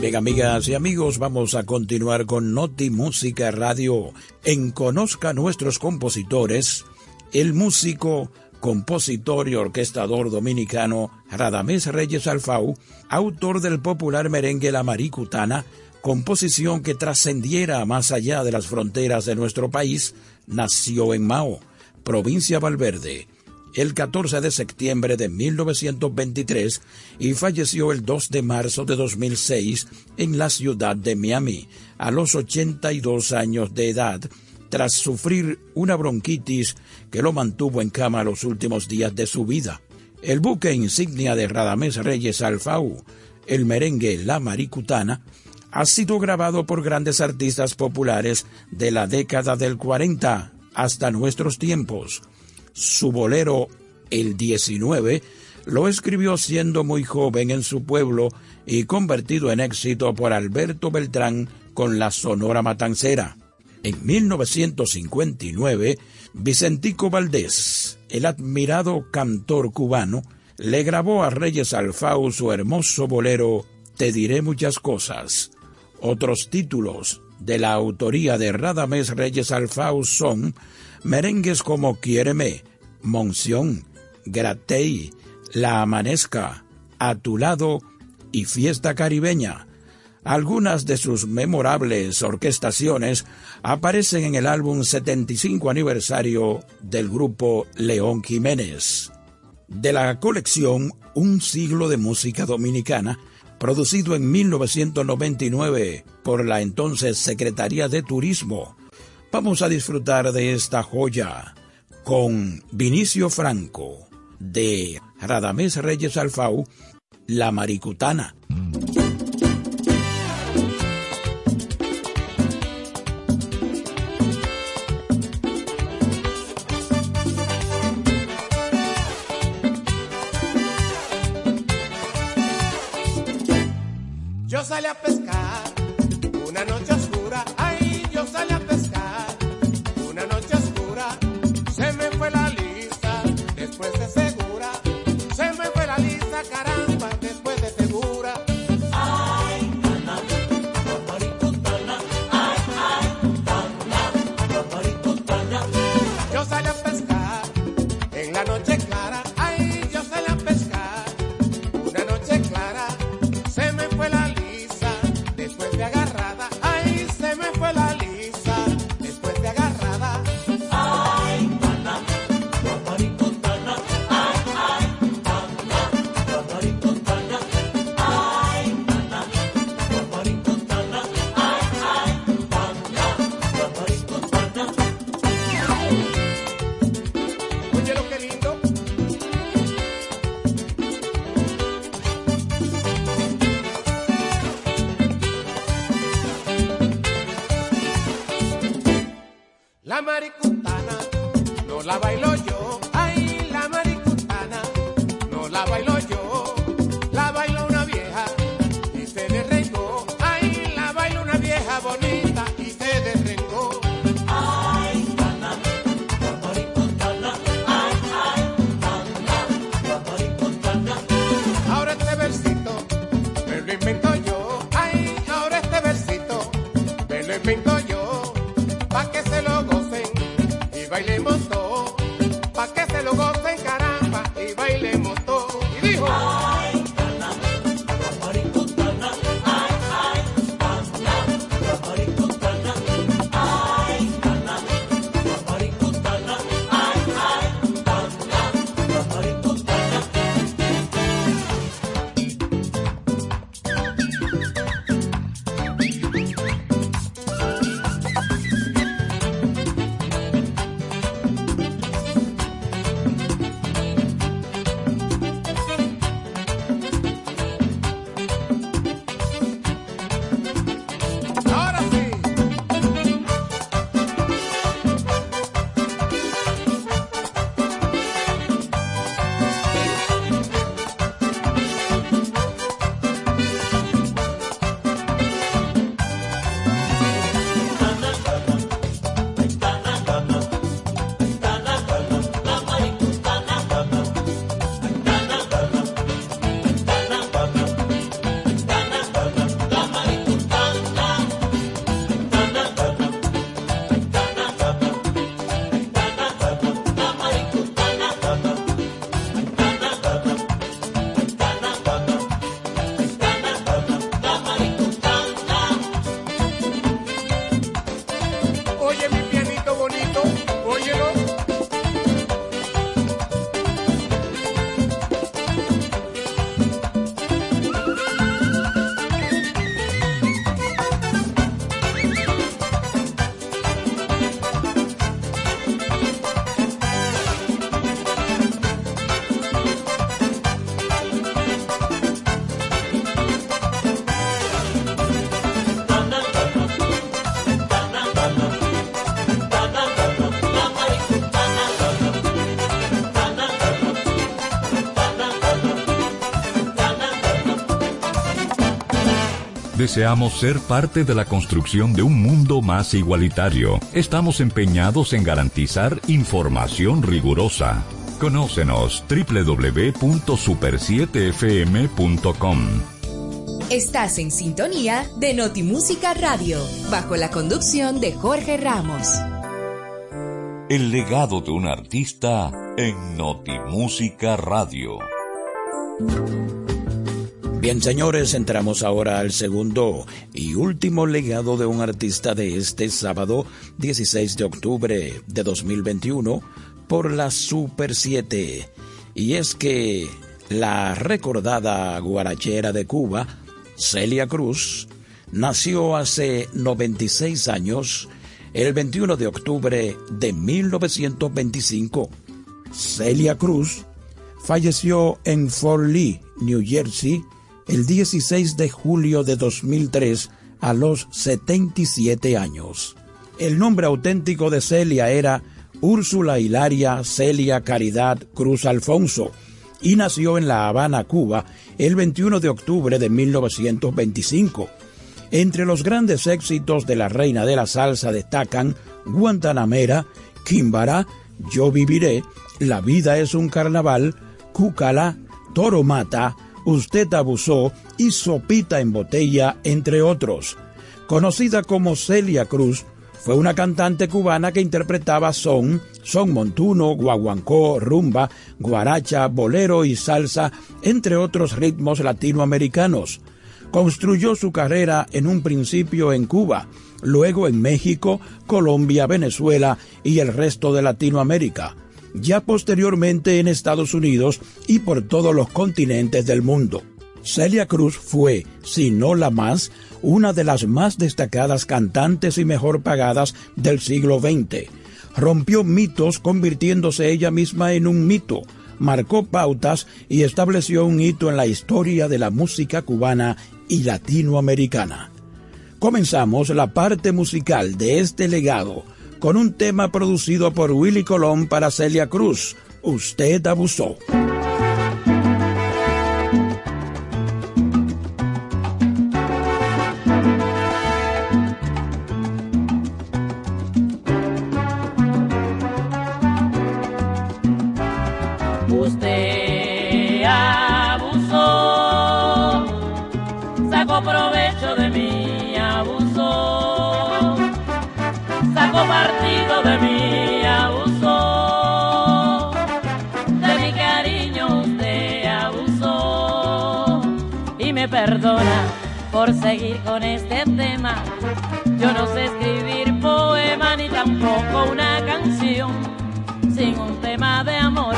Bien, amigas y amigos, vamos a continuar con Notimúsica Radio. En Conozca a nuestros compositores, el músico, compositor y orquestador dominicano Radamés Reyes Alfau, autor del popular merengue La Maricutana, composición que trascendiera más allá de las fronteras de nuestro país, nació en Mao, provincia Valverde, el catorce de septiembre de mil novecientos veintitrés y falleció el dos de marzo de dos mil seis en la ciudad de Miami, a los ochenta y dos años de edad, tras sufrir una bronquitis que lo mantuvo en cama los últimos días de su vida. El buque insignia de Radamés Reyes Alfau, el merengue La Maricutana, ha sido grabado por grandes artistas populares de la década del cuarenta hasta nuestros tiempos. Su bolero, El diecinueve, lo escribió siendo muy joven en su pueblo y convertido en éxito por Alberto Beltrán con la Sonora Matancera. En mil novecientos cincuenta y nueve, Vicentico Valdés, el admirado cantor cubano, le grabó a Reyes Alfau su hermoso bolero Te diré muchas cosas. Otros títulos de la autoría de Radamés Reyes Alfau son merengues como Quiéreme, Monción, Gratey, La Amanezca, A tu lado y Fiesta Caribeña. Algunas de sus memorables orquestaciones aparecen en el álbum setenta y cinco aniversario del grupo León Jiménez. De la colección Un siglo de música dominicana, producido en mil novecientos noventa y nueve por la entonces Secretaría de Turismo, vamos a disfrutar de esta joya con Vinicio Franco, de Radamés Reyes Alfau, La Maricutana. Yo salí a pescar una noche oscura, ay, yo salí a pescar una noche oscura, se me fue la lista, después de segura, se me fue la lista, caramba, después de segura. Ay, tana, la maricutana, ay, ay, tana, la maricutana. Yo salí a pescar Deseamos ser parte de la construcción de un mundo más igualitario. Estamos empeñados en garantizar información rigurosa. Conócenos doble u doble u doble u punto super siete f m punto com. Estás en sintonía de Notimúsica Radio, bajo la conducción de Jorge Ramos. El legado de un artista en Notimúsica Radio. Bien, señores, entramos ahora al segundo y último legado de un artista de este sábado dieciséis de octubre de dos mil veintiuno por la Super siete. Y es que la recordada guarachera de Cuba, Celia Cruz, nació hace noventa y seis años, el veintiuno de octubre de mil novecientos veinticinco. Celia Cruz falleció en Fort Lee, New Jersey, el dieciséis de julio de dos mil tres, a los setenta y siete años. El nombre auténtico de Celia era Úrsula Hilaria Celia Caridad Cruz Alfonso, y nació en La Habana, Cuba, el veintiuno de octubre de mil novecientos veinticinco. Entre los grandes éxitos de la reina de la salsa destacan Guantanamera, Quimbará, Yo Viviré, La Vida es un Carnaval, Cúcala, Toro Mata, Usted Abusó y Sopita en Botella, entre otros. Conocida como Celia Cruz, fue una cantante cubana que interpretaba son, son montuno, guaguancó, rumba, guaracha, bolero y salsa, entre otros ritmos latinoamericanos. Construyó su carrera en un principio en Cuba, luego en México, Colombia, Venezuela y el resto de Latinoamérica. Ya posteriormente en Estados Unidos y por todos los continentes del mundo. Celia Cruz fue, si no la más, una de las más destacadas cantantes y mejor pagadas del siglo veinte. Rompió mitos convirtiéndose ella misma en un mito, marcó pautas y estableció un hito en la historia de la música cubana y latinoamericana. Comenzamos la parte musical de este legado con un tema producido por Willy Colón para Celia Cruz, Usted Abusó. Perdona por seguir con este tema. Yo no sé escribir poema ni tampoco una canción sin un tema de amor.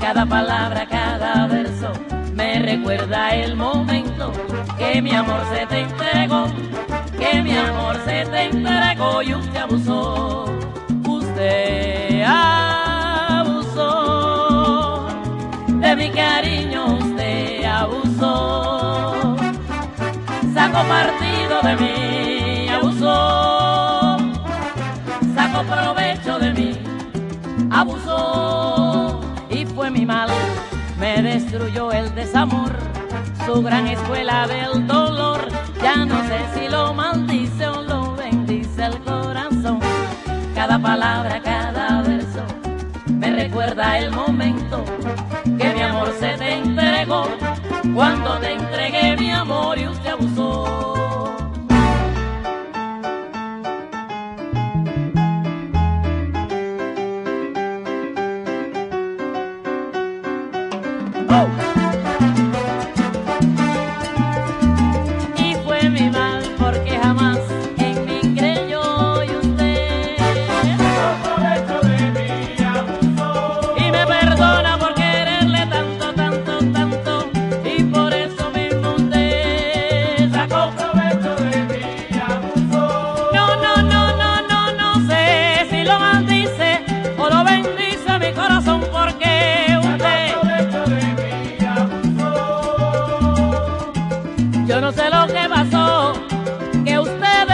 Cada palabra, cada verso me recuerda el momento que mi amor se te entregó, que mi amor se te entregó y usted abusó. Usted abusó de mi cariño, usted abusó. Sacó partido de mí, abusó, sacó provecho de mí, abusó, y fue mi mal, me destruyó el desamor, su gran escuela del dolor, ya no sé si lo maldice o lo bendice el corazón, cada palabra, cada verso, me recuerda el momento que mi amor se te entregó, cuando te entregué mi amor y usted abusó. Oh. Y fue mi mal porque jamás en mí creyó y usted no provecho de mí abusó. Y me perdona por quererle tanto, tanto, tanto. Yo no sé lo que pasó, que ustedes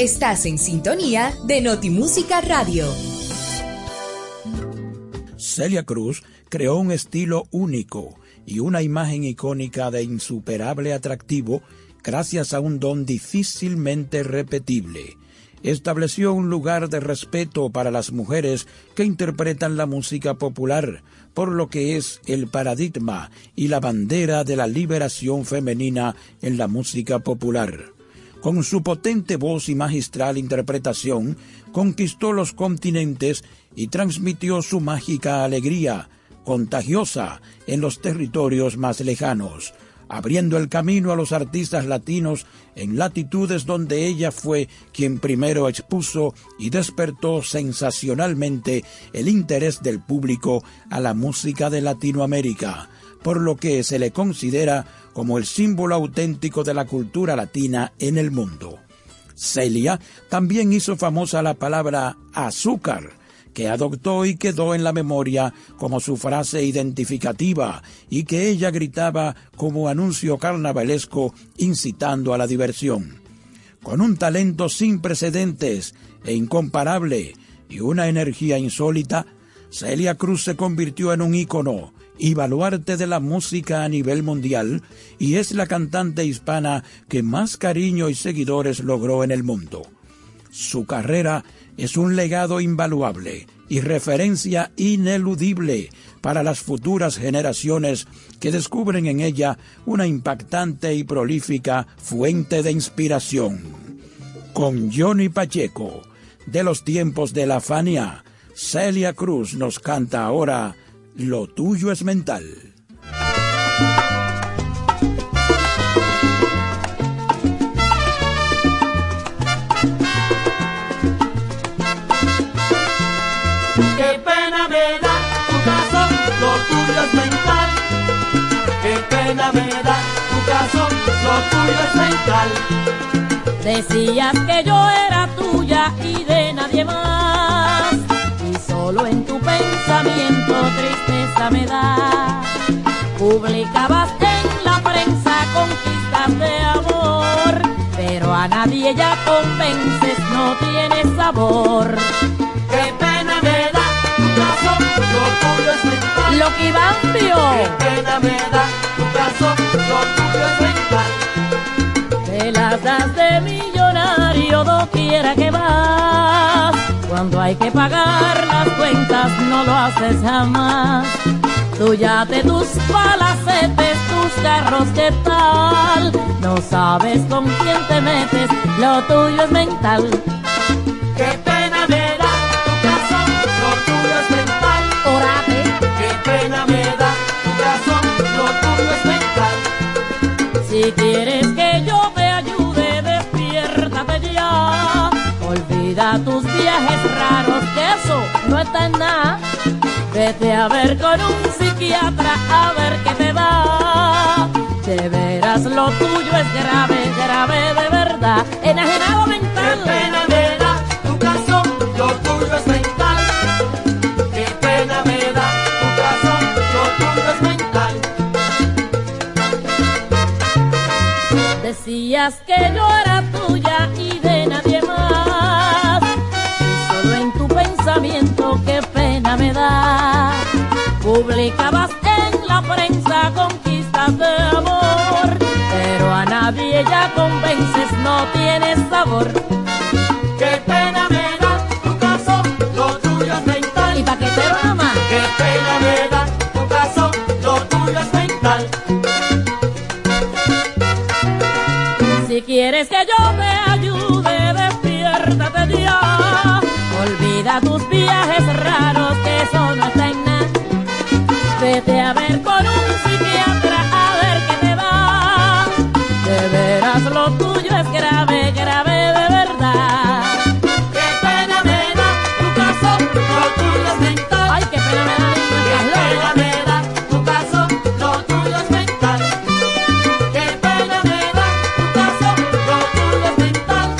Estás en sintonía de Notimúsica Radio. Celia Cruz creó un estilo único y una imagen icónica de insuperable atractivo gracias a un don difícilmente repetible. Estableció un lugar de respeto para las mujeres que interpretan la música popular, por lo que es el paradigma y la bandera de la liberación femenina en la música popular. Con su potente voz y magistral interpretación, conquistó los continentes y transmitió su mágica alegría, contagiosa, en los territorios más lejanos, abriendo el camino a los artistas latinos en latitudes donde ella fue quien primero expuso y despertó sensacionalmente el interés del público a la música de Latinoamérica, por lo que se le considera como el símbolo auténtico de la cultura latina en el mundo. Celia también hizo famosa la palabra azúcar, que adoptó y quedó en la memoria como su frase identificativa y que ella gritaba como anuncio carnavalesco incitando a la diversión. Con un talento sin precedentes e incomparable y una energía insólita, Celia Cruz se convirtió en un ícono y baluarte de la música a nivel mundial y es la cantante hispana que más cariño y seguidores logró en el mundo. Su carrera es un legado invaluable y referencia ineludible para las futuras generaciones que descubren en ella una impactante y prolífica fuente de inspiración. Con Johnny Pacheco, de los tiempos de la Fania, Celia Cruz nos canta ahora Lo tuyo es mental. Decías que yo era tuya y de nadie más, y solo en tu pensamiento tristeza me da. Publicabas en la prensa conquistas de amor, pero a nadie ya convences, no tiene sabor. Qué pena me da tu corazón, lo tuyo es mental. Lo que iba a decir. Qué pena me da tu corazón, lo tuyo es mental. Te las das de millonario doquiera que vas, cuando hay que pagar las cuentas no lo haces jamás. Tú ya de tus palacetes, tus carros, ¿qué tal? No sabes con quién te metes, lo tuyo es mental. Qué pena me da tu corazón, lo tuyo es mental. Orate. Qué pena me da tu corazón, lo tuyo es mental. Si quieres que yo a tus viajes raros, que eso no está en nada. Vete a ver con un psiquiatra a ver qué te da. De veras lo tuyo es grave, grave de verdad. Enajenado mental. Qué pena me da tu caso, lo tuyo es mental. Qué pena me da tu caso, lo tuyo es mental. Decías que yo era tuya y de nadie más. Qué pena me da. Publicabas en la prensa conquistas de amor, pero a nadie ya convences, no tienes sabor. Qué pena me da tu caso, lo tuyo es mental. Y pa' que te lo amas. Qué pena me da tu caso, lo tuyo es mental. Si quieres que yo te ayude, despiértate Dios. Olvida tus viajes raros, que eso no está en nada. Vete a ver con un psiquiatra a ver qué te va. De veras lo tuyo es grave, grave de verdad. Qué pena me da tu caso, lo tuyo es mental. Ay, qué pena me da, qué pena me da tu caso, lo tuyo es mental. Qué pena me da tu caso, lo tuyo es mental.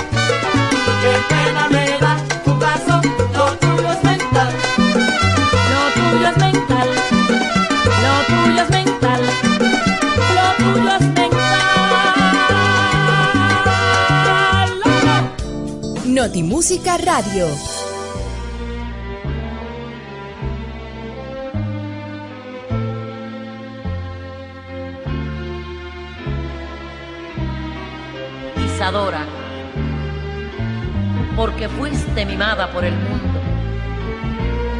Qué pena me da tu caso. Lo tuyo es mental, lo tuyo es mental, lo Notimúsica Radio. Pisadora, porque fuiste mimada por el mundo,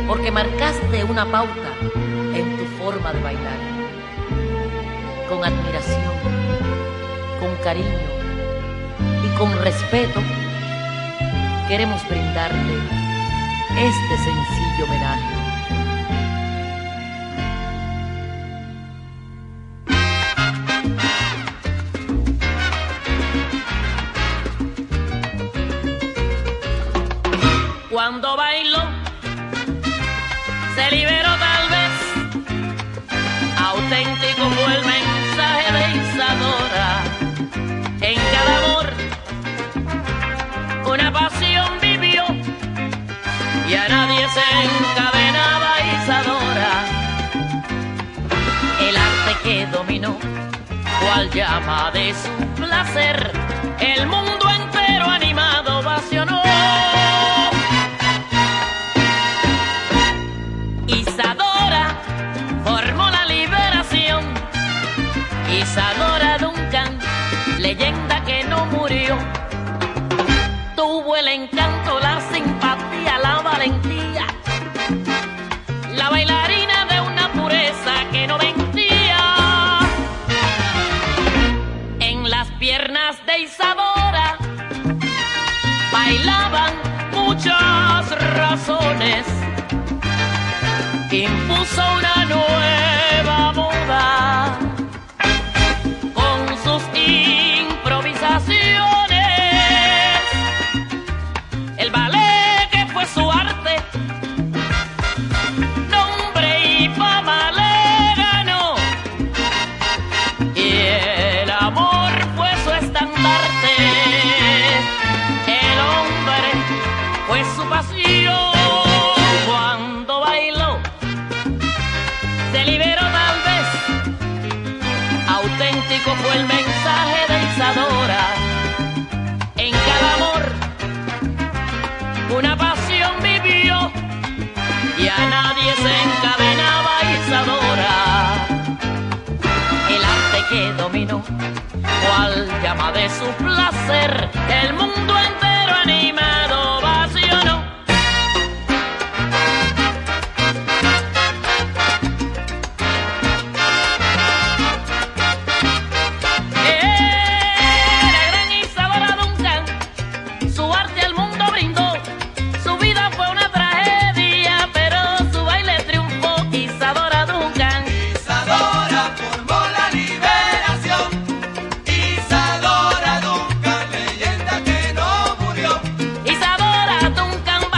porque marcaste una pauta en tu forma de bailar, con admiración, con cariño y con respeto. Queremos brindarte este sencillo homenaje. Cuando bailó, se liberó tal vez, auténtico fue el mensaje de Isadora. En cada amor, una pasión vivió y a nadie se encadenaba Isadora. El arte que dominó, cual llama de su placer, el mundo entero animado ovacionó. Isadora formó la liberación, Isadora Duncan, leyenda que no murió. Tuvo el encanto, la simpatía, la valentía, la bailarina de una pureza que no mentía. En las piernas de Isadora bailaban muchas razones, impuso una nueva moda con sus improvisaciones. El ballet que fue su arte, nombre y fama le ganó, y el amor fue su estandarte, el hombre fue su pasión. Cuando bailó, se liberó tal vez, auténtico fue el mensaje de Isadora. En cada amor, una pasión vivió y a nadie se encadenaba Isadora. El arte que dominó, cual llama de su placer, el mundo entero animado vacionó. Isadora Duncan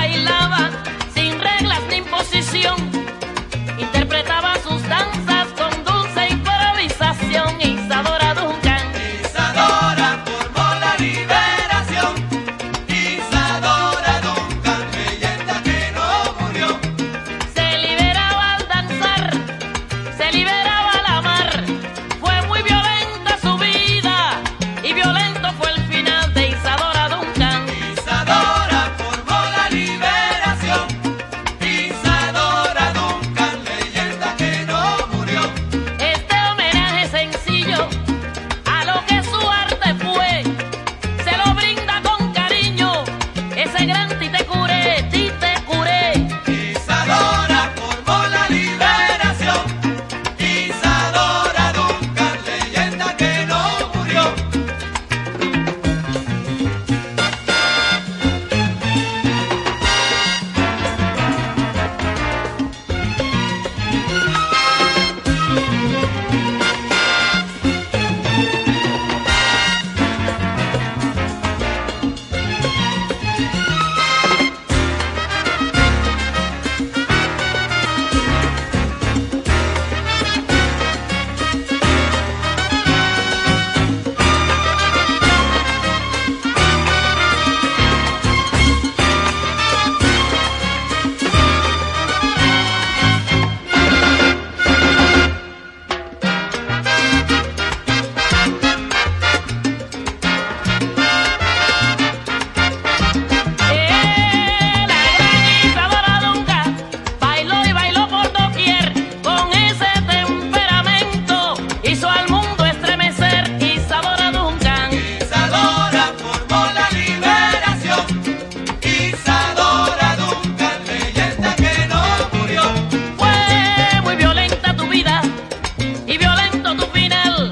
buscando tu final.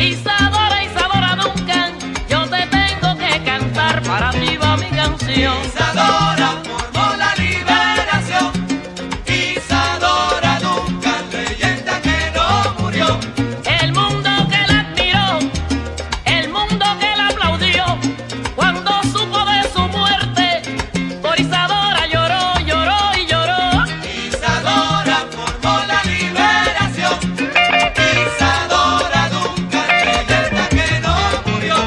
Isadora, Isadora Duncan, yo te tengo que cantar, para ti va mi canción. Isadora formó la liberación, Isadora Duncan, leyenda que no murió. El mundo que la admiró, el mundo que la aplaudió, cuando supo de su muerte, por Isadora lloró, lloró y lloró. Isadora formó la liberación, Isadora Duncan, leyenda que no murió.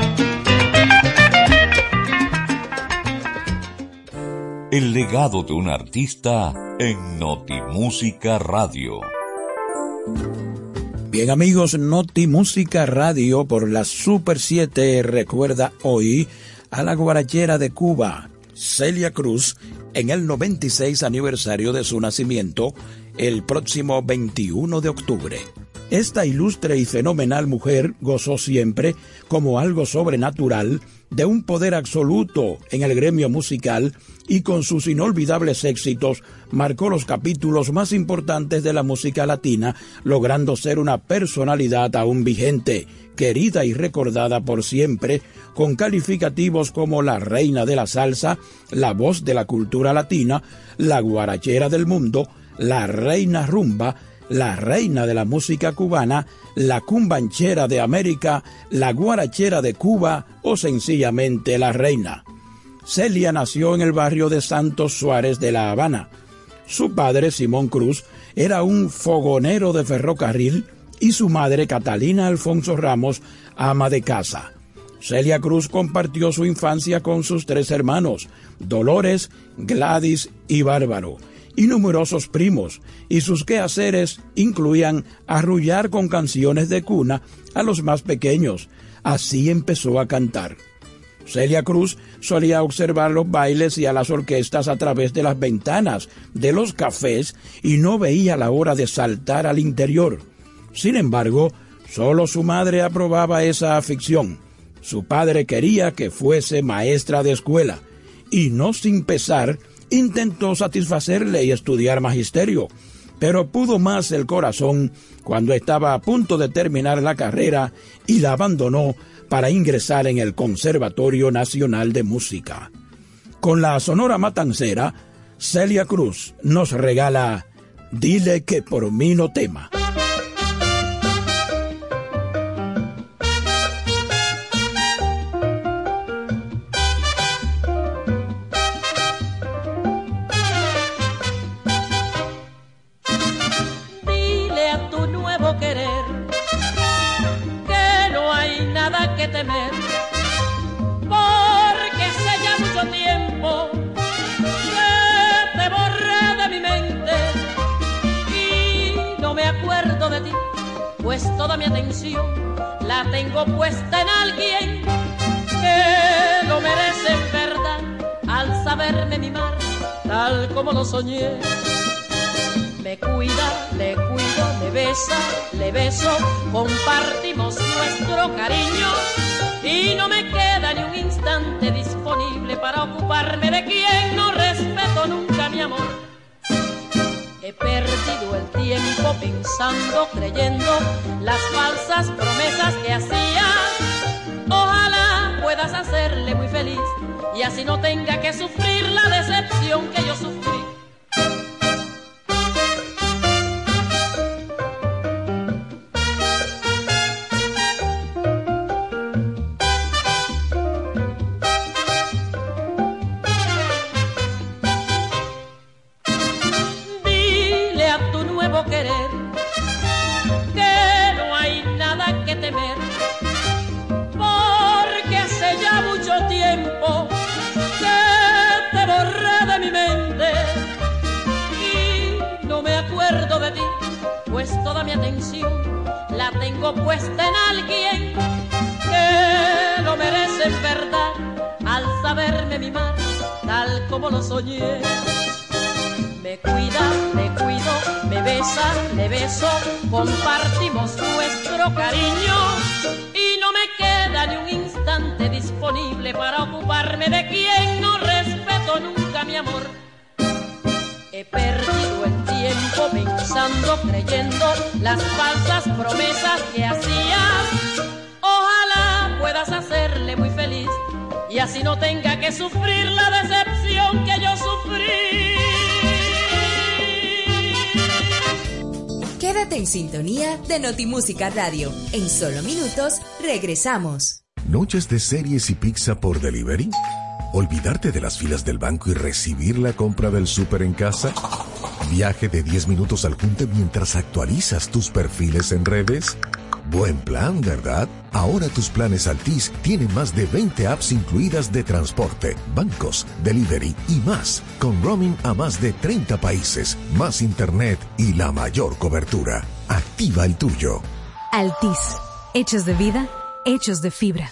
El legado de un artista en Notimúsica Radio. Bien, amigos, Notimúsica Radio por la Super siete recuerda hoy a la guarachera de Cuba, Celia Cruz, en el noventa y seis aniversario de su nacimiento, el próximo veintiuno de octubre. Esta ilustre y fenomenal mujer gozó siempre, como algo sobrenatural, de un poder absoluto en el gremio musical y con sus inolvidables éxitos marcó los capítulos más importantes de la música latina, logrando ser una personalidad aún vigente, querida y recordada por siempre, con calificativos como la reina de la salsa, la voz de la cultura latina, la guarachera del mundo, la reina rumba, la reina de la música cubana, la cumbanchera de América, la guarachera de Cuba o sencillamente la reina. Celia nació en el barrio de Santos Suárez de La Habana. Su padre, Simón Cruz, era un fogonero de ferrocarril y su madre, Catalina Alfonso Ramos, ama de casa. Celia Cruz compartió su infancia con sus tres hermanos, Dolores, Gladys y Bárbaro, y numerosos primos, y sus quehaceres incluían arrullar con canciones de cuna a los más pequeños. Así empezó a cantar. Celia Cruz solía observar los bailes y a las orquestas a través de las ventanas de los cafés y no veía la hora de saltar al interior. Sin embargo, solo su madre aprobaba esa afición. Su padre quería que fuese maestra de escuela, y no sin pesar intentó satisfacerle y estudiar magisterio, pero pudo más el corazón cuando estaba a punto de terminar la carrera y la abandonó para ingresar en el Conservatorio Nacional de Música. Con la Sonora Matancera, Celia Cruz nos regala Dile que por mí no tema. Pues toda mi atención la tengo puesta en alguien que lo merece en verdad al saberme mimar tal como lo soñé. Me cuida, le cuido, le besa, le beso, compartimos nuestro cariño y no me queda ni un instante disponible para ocuparme de quien no respeto nunca mi amor. He perdido el tiempo pensando, creyendo las falsas promesas que hacía. Ojalá puedas hacerle muy feliz y así no tenga que sufrir la decepción que yo sufrí. Puesta en alguien que lo merece en verdad al saberme mimar tal como lo soñé. Me cuida, me cuido, me besa, me beso, compartimos nuestro cariño y no me queda ni un instante disponible para ocuparme de quien no respeto nunca mi amor. He perdido el tiempo tiempo pensando, creyendo las falsas promesas que hacías. Ojalá puedas hacerle muy feliz y así no tenga que sufrir la decepción que yo sufrí. Quédate en sintonía de Notimúsica Radio. En solo minutos regresamos. ¿Noches de series y pizza por delivery? ¿Olvidarte de las filas del banco y recibir la compra del súper en casa? ¿Viaje de diez minutos al junte mientras actualizas tus perfiles en redes? Buen plan, ¿verdad? Ahora tus planes Altis tienen más de veinte apps incluidas de transporte, bancos, delivery y más, con roaming a más de treinta países, más internet y la mayor cobertura. Activa el tuyo. Altis. Hechos de vida, hechos de fibra.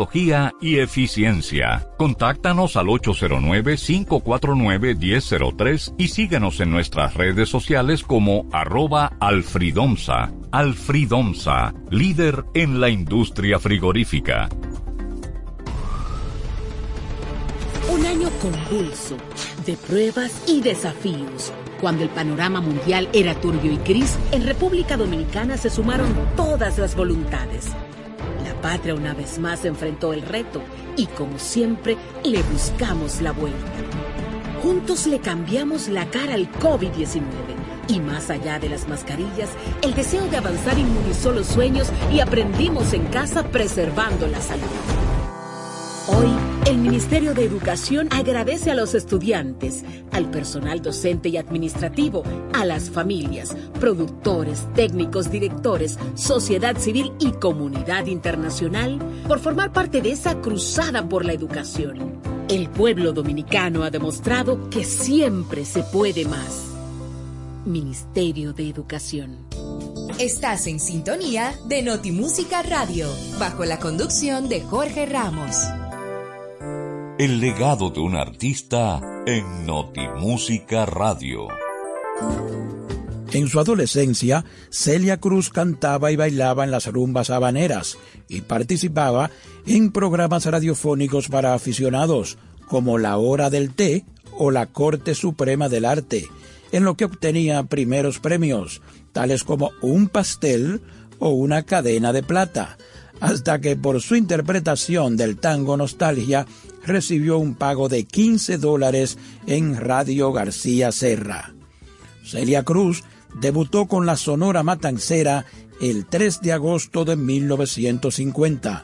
y eficiencia. Contáctanos al ocho cero nueve, cinco cuatro nueve, uno cero cero tres y síguenos en nuestras redes sociales como arroba Alfridomsa. Alfridomsa, líder en la industria frigorífica. Un año convulso de pruebas y desafíos. Cuando el panorama mundial era turbio y gris, en República Dominicana se sumaron todas las voluntades. Patria una vez más enfrentó el reto y, como siempre, le buscamos la vuelta. Juntos le cambiamos la cara al COVID diecinueve y, más allá de las mascarillas, el deseo de avanzar inmunizó los sueños y aprendimos en casa preservando la salud. Hoy, el Ministerio de Educación agradece a los estudiantes, al personal docente y administrativo, a las familias, productores, técnicos, directores, sociedad civil y comunidad internacional por formar parte de esa cruzada por la educación. El pueblo dominicano ha demostrado que siempre se puede más. Ministerio de Educación. Estás en sintonía de Notimúsica Radio, bajo la conducción de Jorge Ramos. El legado de un artista en Notimúsica Radio. En su adolescencia, Celia Cruz cantaba y bailaba en las rumbas habaneras y participaba en programas radiofónicos para aficionados, como La Hora del Té o La Corte Suprema del Arte, en lo que obtenía primeros premios, tales como un pastel o una cadena de plata, hasta que por su interpretación del tango Nostalgia recibió un pago de quince dólares en Radio García Serra. Celia Cruz debutó con la Sonora Matancera el tres de agosto de mil novecientos cincuenta.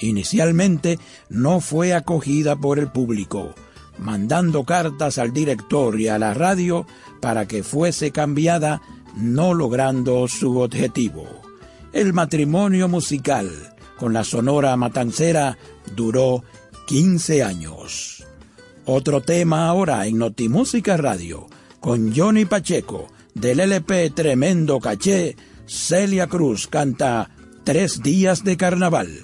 Inicialmente no fue acogida por el público, mandando cartas al director y a la radio para que fuese cambiada, no logrando su objetivo. El matrimonio musical con la Sonora Matancera duró quince años. Otro tema ahora en Notimúsica Radio, con Johnny Pacheco, del L P Tremendo Caché. Celia Cruz canta Tres Días de Carnaval.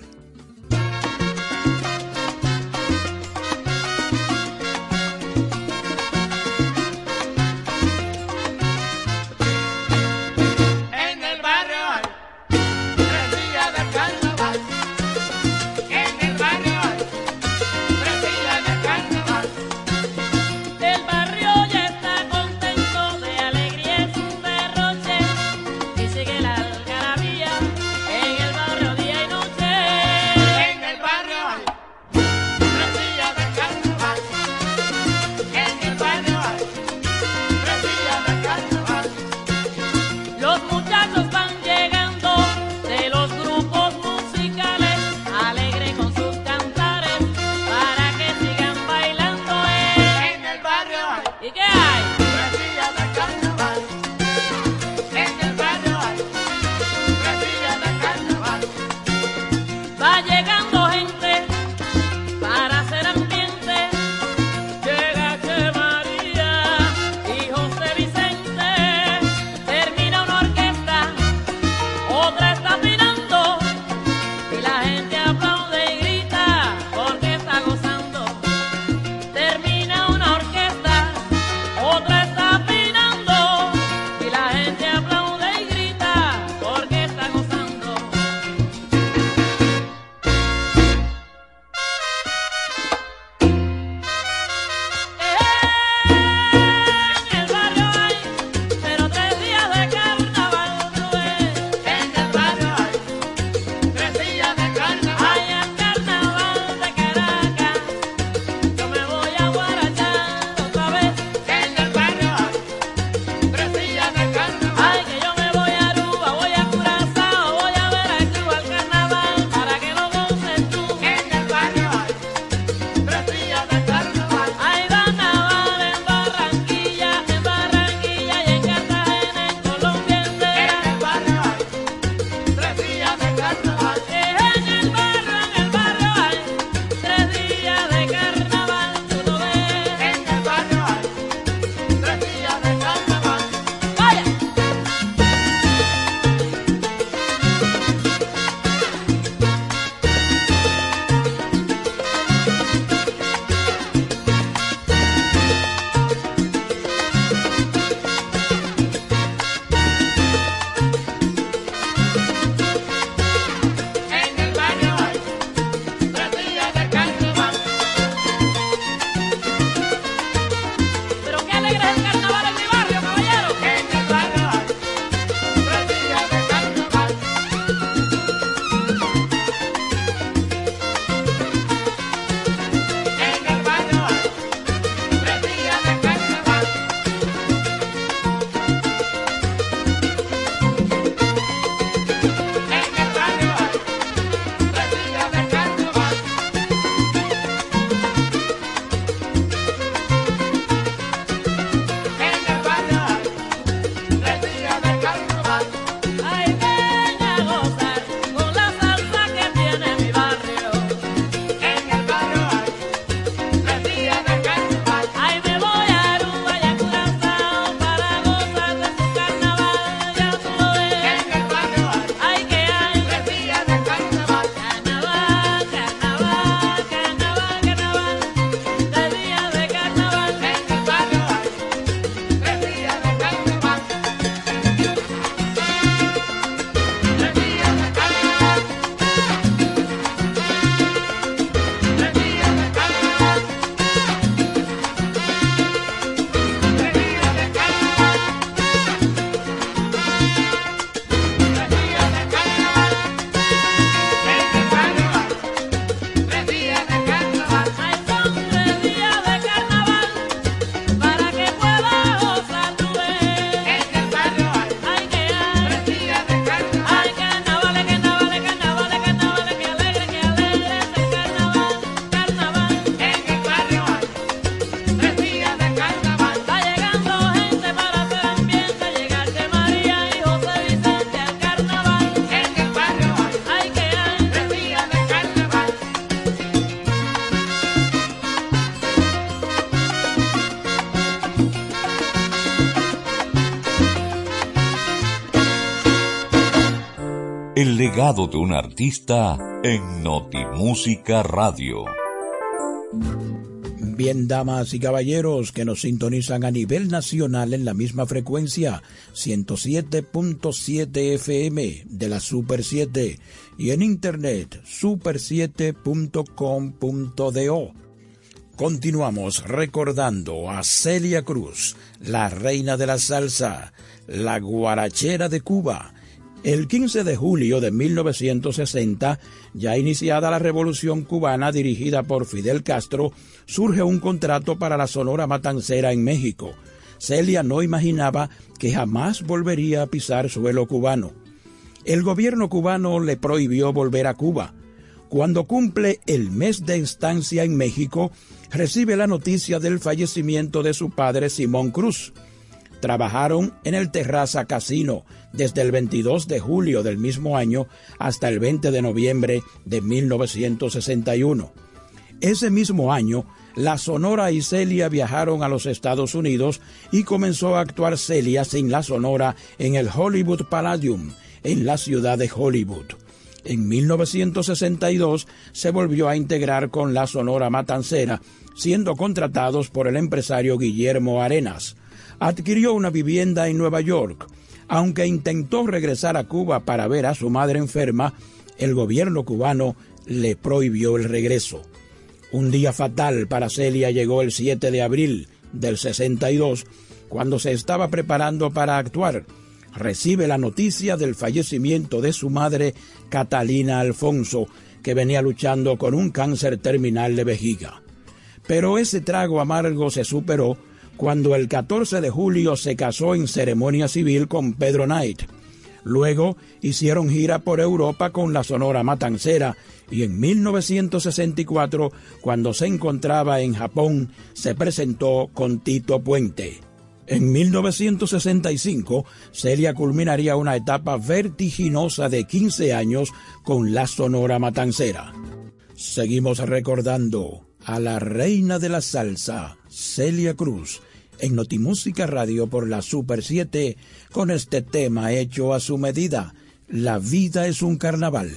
El legado de un artista en Notimúsica Radio. Bien, damas y caballeros que nos sintonizan a nivel nacional en la misma frecuencia, ciento siete punto siete F M de la Super siete y en internet super siete punto com punto do. Continuamos recordando a Celia Cruz, la reina de la salsa, la guarachera de Cuba. El quince de julio de mil novecientos sesenta, ya iniciada la Revolución Cubana dirigida por Fidel Castro, surge un contrato para la Sonora Matancera en México. Celia no imaginaba que jamás volvería a pisar suelo cubano. El gobierno cubano le prohibió volver a Cuba. Cuando cumple el mes de estancia en México, recibe la noticia del fallecimiento de su padre Simón Cruz. Trabajaron en el Terraza Casino desde el veintidós de julio del mismo año hasta el veinte de noviembre de mil novecientos sesenta y uno. Ese mismo año, la Sonora y Celia viajaron a los Estados Unidos y comenzó a actuar Celia sin la Sonora en el Hollywood Palladium, en la ciudad de Hollywood. En mil novecientos sesenta y dos se volvió a integrar con la Sonora Matancera, siendo contratados por el empresario Guillermo Arenas. Adquirió una vivienda en Nueva York. Aunque intentó regresar a Cuba para ver a su madre enferma, el gobierno cubano le prohibió el regreso. Un día fatal para Celia llegó el siete de abril del sesenta y dos, cuando se estaba preparando para actuar. Recibe la noticia del fallecimiento de su madre, Catalina Alfonso, que venía luchando con un cáncer terminal de vejiga. Pero ese trago amargo se superó cuando el catorce de julio se casó en ceremonia civil con Pedro Knight. Luego hicieron gira por Europa con la Sonora Matancera y en mil novecientos sesenta y cuatro, cuando se encontraba en Japón, se presentó con Tito Puente. En mil novecientos sesenta y cinco, Celia culminaría una etapa vertiginosa de quince años con la Sonora Matancera. Seguimos recordando a la reina de la salsa, Celia Cruz, en Notimúsica Radio por la Super siete, con este tema hecho a su medida, La vida es un carnaval.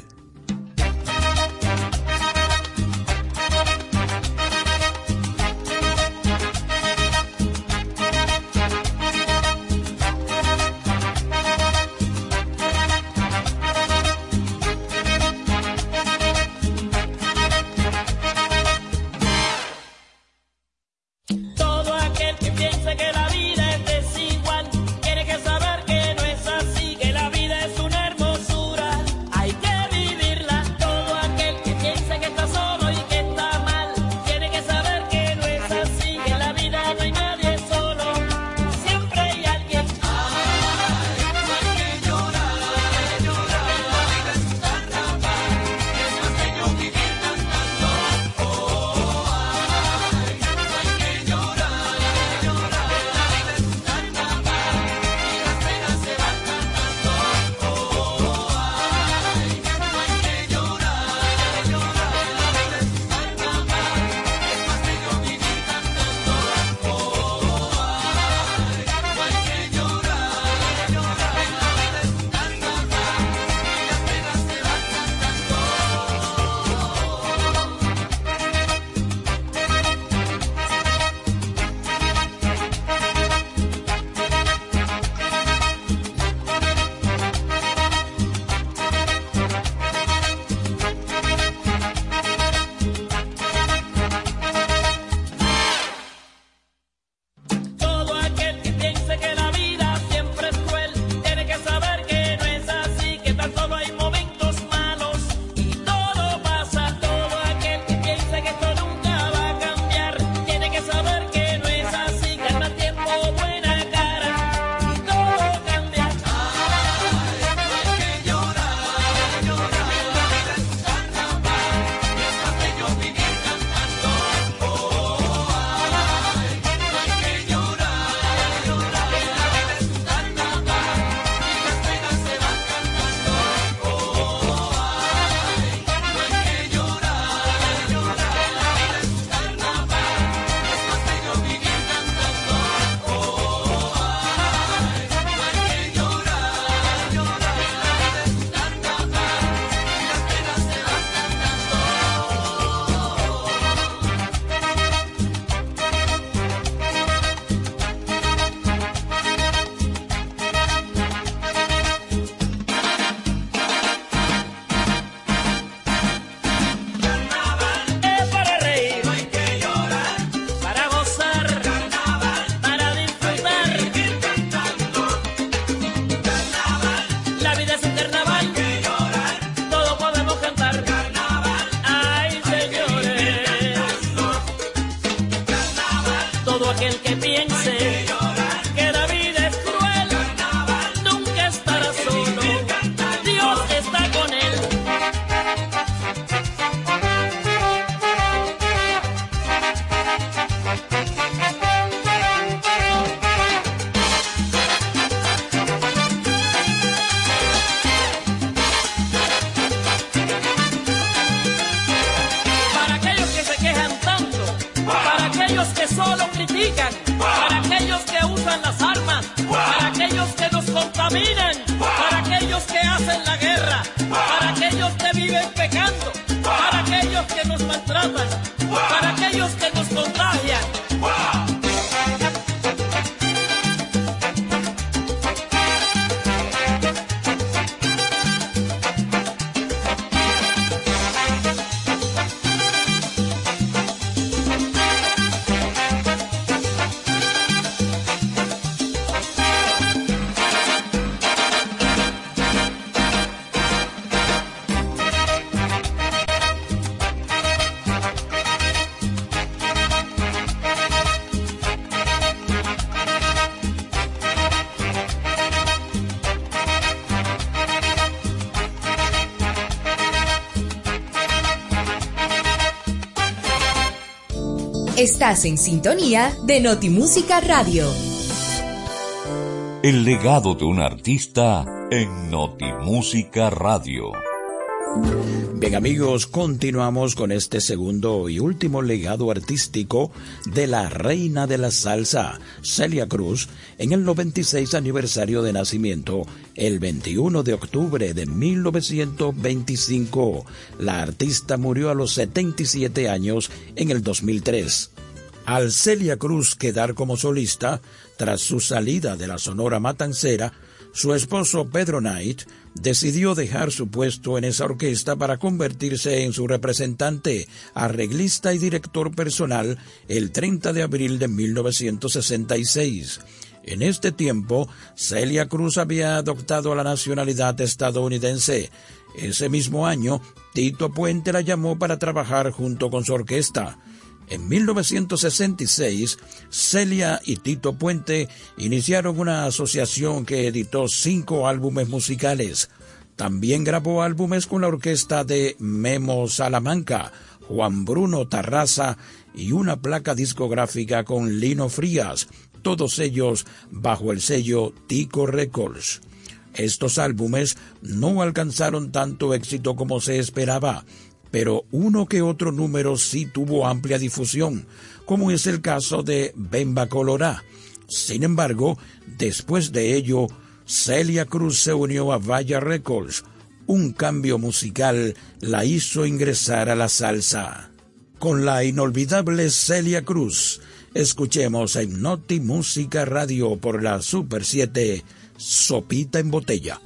Quiere que saber que no es así, que la vida es una hermosura, hay que vivir. usan las armas, para aquellos que nos contaminan, para aquellos que hacen la guerra, para aquellos que viven pecando, para aquellos que nos maltratan, para aquellos que nos contagian. Estás en sintonía de Notimúsica Radio. El legado de un artista en Notimúsica Radio. Bien, amigos, continuamos con este segundo y último legado artístico de la reina de la salsa, Celia Cruz, en el noventa y seis aniversario de nacimiento, el veintiuno de octubre de mil novecientos veinticinco. La artista murió a los setenta y siete años en el dos mil tres. Al Celia Cruz quedar como solista, tras su salida de la Sonora Matancera, su esposo Pedro Knight decidió dejar su puesto en esa orquesta para convertirse en su representante, arreglista y director personal el treinta de abril de mil novecientos sesenta y seis. En este tiempo, Celia Cruz había adoptado la nacionalidad estadounidense. Ese mismo año, Tito Puente la llamó para trabajar junto con su orquesta. En mil novecientos sesenta y seis, Celia y Tito Puente iniciaron una asociación que editó cinco álbumes musicales. También grabó álbumes con la orquesta de Memo Salamanca, Juan Bruno Tarraza y una placa discográfica con Lino Frías, todos ellos bajo el sello Tico Records. Estos álbumes no alcanzaron tanto éxito como se esperaba, pero uno que otro número sí tuvo amplia difusión, como es el caso de Bemba Colorá. Sin embargo, después de ello, Celia Cruz se unió a Fania Records. Un cambio musical la hizo ingresar a la salsa. Con la inolvidable Celia Cruz, escuchemos en Notimúsica Radio por la Super siete, Sopita en Botella.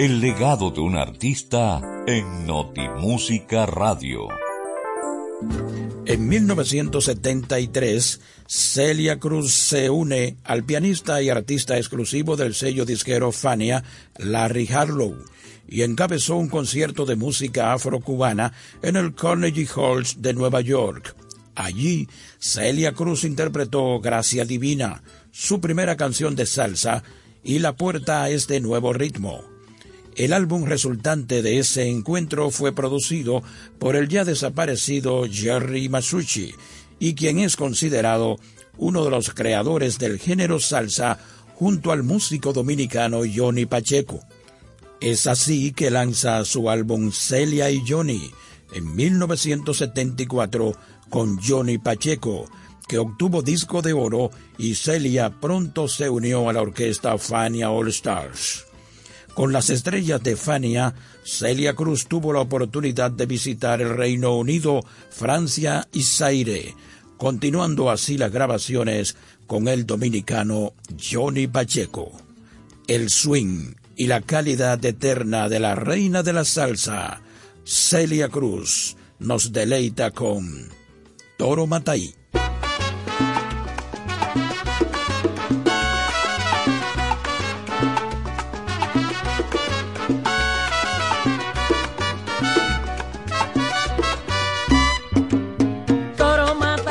El legado de un artista en Notimúsica Radio. En mil novecientos setenta y tres, Celia Cruz se une al pianista y artista exclusivo del sello disquero Fania, Larry Harlow, y encabezó un concierto de música afrocubana en el Carnegie Hall de Nueva York. Allí, Celia Cruz interpretó Gracia Divina, su primera canción de salsa, y la puerta a este nuevo ritmo. El álbum resultante de ese encuentro fue producido por el ya desaparecido Jerry Masucci, y quien es considerado uno de los creadores del género salsa junto al músico dominicano Johnny Pacheco. Es así que lanza su álbum Celia y Johnny en mil novecientos setenta y cuatro con Johnny Pacheco, que obtuvo disco de oro, y Celia pronto se unió a la orquesta Fania All Stars. Con las estrellas de Fania, Celia Cruz tuvo la oportunidad de visitar el Reino Unido, Francia y Zaire, continuando así las grabaciones con el dominicano Johnny Pacheco. El swing y la calidad eterna de la reina de la salsa, Celia Cruz, nos deleita con Toro Mataí. Toro mata,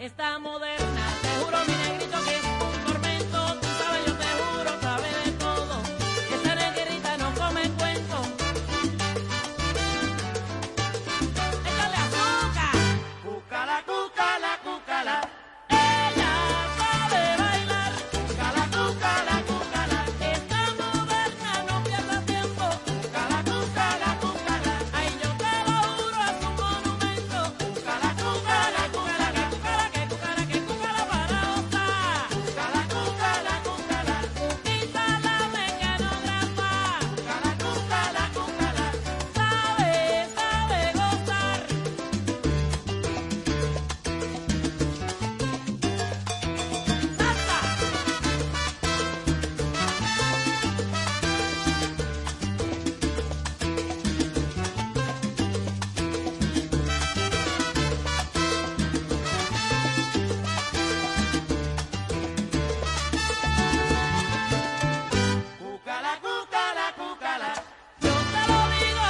está moderna. Te juro, mi negrito, que es un tormento. Tú sabes, yo te juro, sabes de todo. Esa negrita no come cuento. ¡Échale azúcar! Cúcala, cúcala, cúcala. Ella sabe bailar. Cúcala, cúcala, cúcala. Está moderna, no pierdas tiempo. Cúcala, cúcala, cúcala. Ay, yo te lo juro, es un monumento. Cúcala, cúcala, cúcala. Cúcala, que cúcala, que cúcala para gozar. Cúcala, cúcala, cúcala. Cuquita la mecanógrafa. Cúcala, cúcala, cúcala. Sabe, sabe gozar. ¡Salsa! Cúcala, cúcala, cúcala. Yo te lo digo,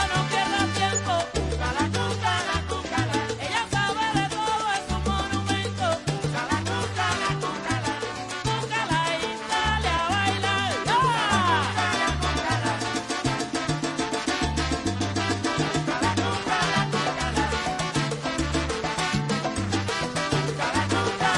no pierdas tiempo. Cúcala, cúcala, cúcala. Ella sabe de todo, es un monumento. Cúcala, cúcala, cúcala. Cúcala y sale a bailar. Cúcala, cúcala, cúcala. Cúcala, cúcala, cúcala. Cúcala, cúcala, cúcala. Pero qué rico. Cúcala, cúcala, cúcala. Cúcala, cúcala, cúcala. Cuqui sabe gozar. Cúcala, cúcala, cúcala. Negrito, ella es un monumento. Cúcala, cúcala, cúcala. Si tú le hablas, ella te hace un tiempo.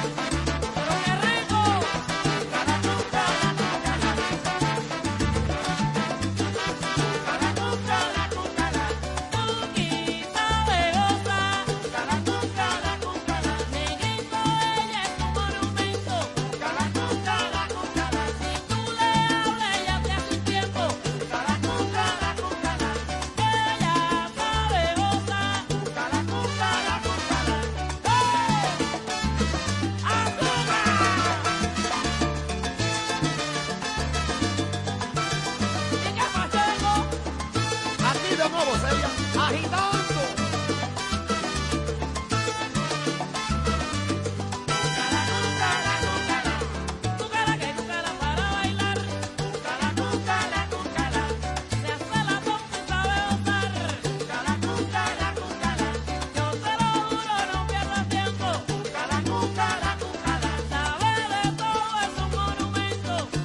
Cúcala, cúcala, cúcala. Ella sabe gozar. Cúcala, cúcala, cúcala. ¡Venga, Pacheco! Así de nuevo, Celia, agitando. Cúcala, cúcala, cúcala. Cúcala, que cúcala para bailar. Cúcala, cúcala, cúcala. Se hace la tonta y sabe gozar. Cúcala, cúcala, cúcala. Yo te lo juro, no pierdas tiempo. Cúcala, cúcala, cúcala. Sabe de todo, es un monumento. Azúcar.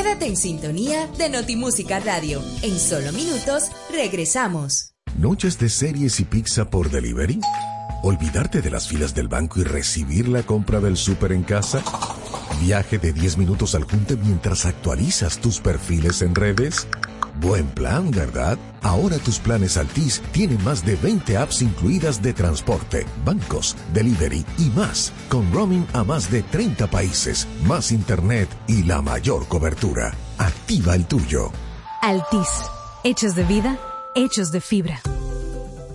Quédate en sintonía de Notimúsica Radio. En solo minutos regresamos. Noches de series y pizza por delivery. Olvidarte de las filas del banco y recibir la compra del súper en casa. Viaje de diez minutos al junte mientras actualizas tus perfiles en redes. Buen plan, ¿verdad? Ahora tus planes Altis tienen más de veinte apps incluidas de transporte, bancos, delivery y más, con roaming a más de treinta países, más internet y la mayor cobertura. Activa el tuyo. Altis. Hechos de vida, hechos de fibra.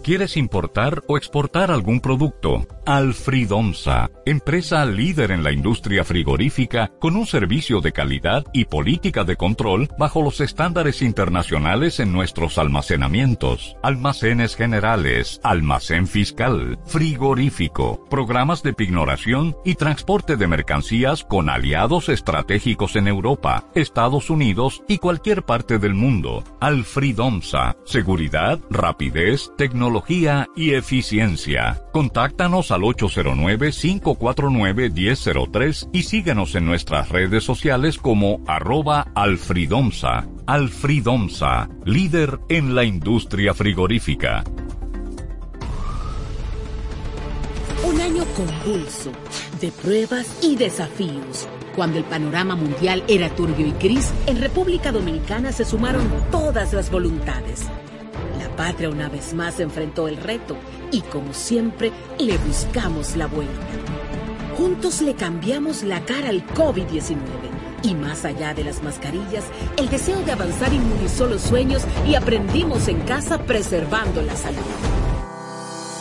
¿Quieres importar o exportar algún producto? Alfridomsa, empresa líder en la industria frigorífica con un servicio de calidad y política de control bajo los estándares internacionales en nuestros almacenamientos, almacenes generales, almacén fiscal, frigorífico, programas de pignoración y transporte de mercancías con aliados estratégicos en Europa, Estados Unidos y cualquier parte del mundo. Alfridomsa, seguridad, rapidez, tecnología y eficiencia. Contáctanos al ocho cero nueve, cinco cuatro nueve, uno cero cero tres y síganos en nuestras redes sociales como arroba Alfridomsa. Alfridomsa, líder en la industria frigorífica. Un año convulso, de pruebas y desafíos. Cuando el panorama mundial era turbio y gris, en República Dominicana se sumaron todas las voluntades. La patria una vez más enfrentó el reto y, como siempre, le buscamos la vuelta. Juntos le cambiamos la cara al COVID diecinueve y, más allá de las mascarillas, el deseo de avanzar inmunizó los sueños y aprendimos en casa preservando la salud.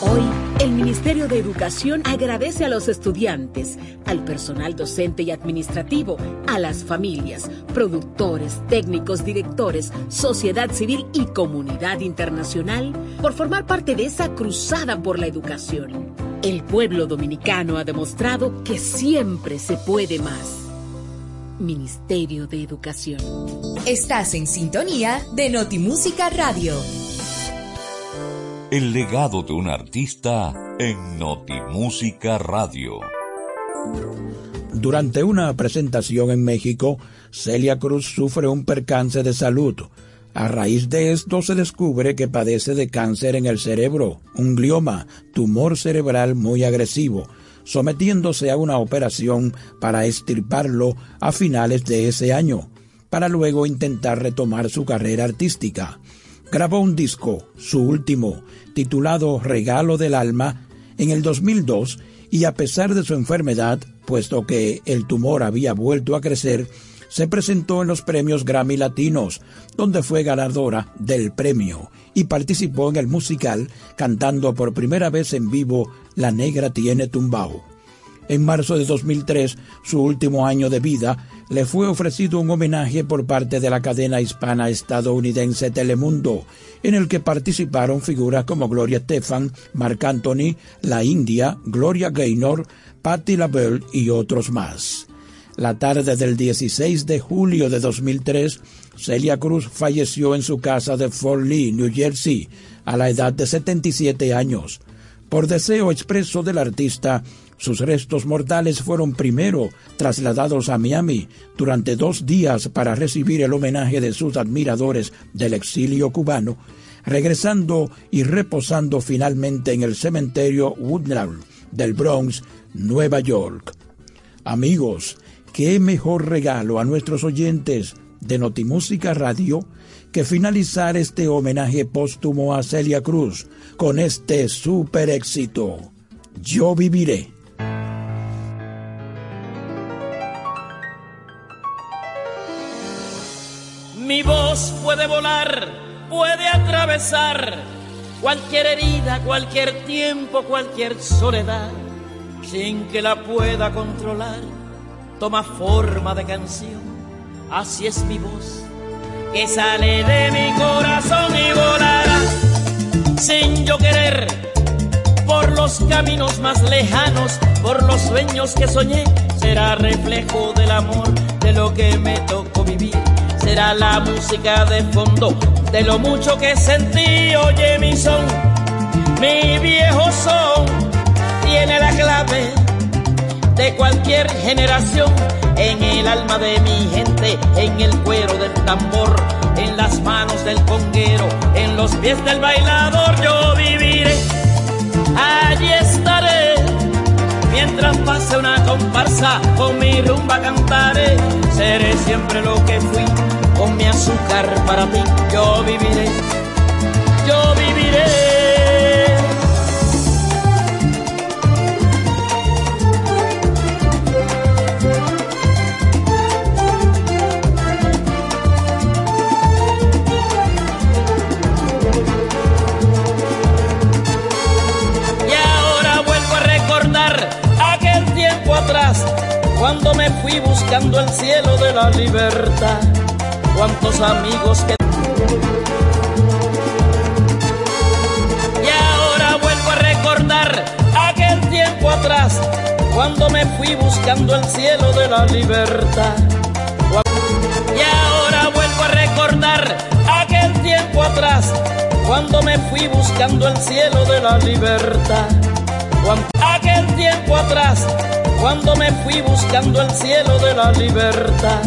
Hoy, el Ministerio de Educación agradece a los estudiantes, al personal docente y administrativo, a las familias, productores, técnicos, directores, sociedad civil y comunidad internacional por formar parte de esa cruzada por la educación. El pueblo dominicano ha demostrado que siempre se puede más. Ministerio de Educación. Estás en sintonía de Notimúsica Radio. El legado de un artista en Notimúsica Radio. Durante una presentación en México, Celia Cruz sufre un percance de salud. A raíz de esto se descubre que padece de cáncer en el cerebro, un glioma, tumor cerebral muy agresivo, sometiéndose a una operación para extirparlo a finales de ese año, para luego intentar retomar su carrera artística. Grabó un disco, su último, titulado Regalo del Alma, en el dos mil dos, y a pesar de su enfermedad, puesto que el tumor había vuelto a crecer, se presentó en los premios Grammy Latinos, donde fue ganadora del premio, y participó en el musical cantando por primera vez en vivo La Negra Tiene Tumbao. En marzo de dos mil tres, su último año de vida, le fue ofrecido un homenaje por parte de la cadena hispana estadounidense Telemundo, en el que participaron figuras como Gloria Estefan, Marc Anthony, La India, Gloria Gaynor, Patti LaBelle y otros más. La tarde del dieciséis de julio de dos mil tres, Celia Cruz falleció en su casa de Fort Lee, New Jersey, a la edad de setenta y siete años. Por deseo expreso del artista, sus restos mortales fueron primero trasladados a Miami durante dos días para recibir el homenaje de sus admiradores del exilio cubano, regresando y reposando finalmente en el cementerio Woodlawn del Bronx, Nueva York. Amigos, qué mejor regalo a nuestros oyentes de Notimúsica Radio que finalizar este homenaje póstumo a Celia Cruz con este super éxito, Yo Viviré. Mi voz puede volar, puede atravesar cualquier herida, cualquier tiempo, cualquier soledad, sin que la pueda controlar. Toma forma de canción, así es mi voz, que sale de mi corazón y volará, sin yo querer, por los caminos más lejanos, por los sueños que soñé, será reflejo del amor, de lo que me tocó vivir, será la música de fondo, de lo mucho que sentí, oye mi son, mi viejo son, tiene la clave de cualquier generación, en el alma de mi gente, en el cuero del tambor, en las manos del conguero, en los pies del bailador, yo viviré, allí estaré, mientras pase una comparsa, con mi rumba cantaré, seré siempre lo que fui, con mi azúcar para ti, yo viviré, yo viviré. Cuando me fui buscando el cielo de la libertad, cuántos amigos que... Y ahora vuelvo a recordar aquel tiempo atrás, cuando me fui buscando el cielo de la libertad. Y ahora vuelvo a recordar aquel tiempo atrás, cuando me fui buscando el cielo de la libertad. Aquel tiempo atrás, cuando me fui buscando el cielo de la libertad,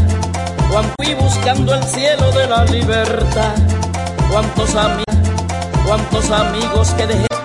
cuando fui buscando el cielo de la libertad, cuántos amigos, cuántos amigos que dejé.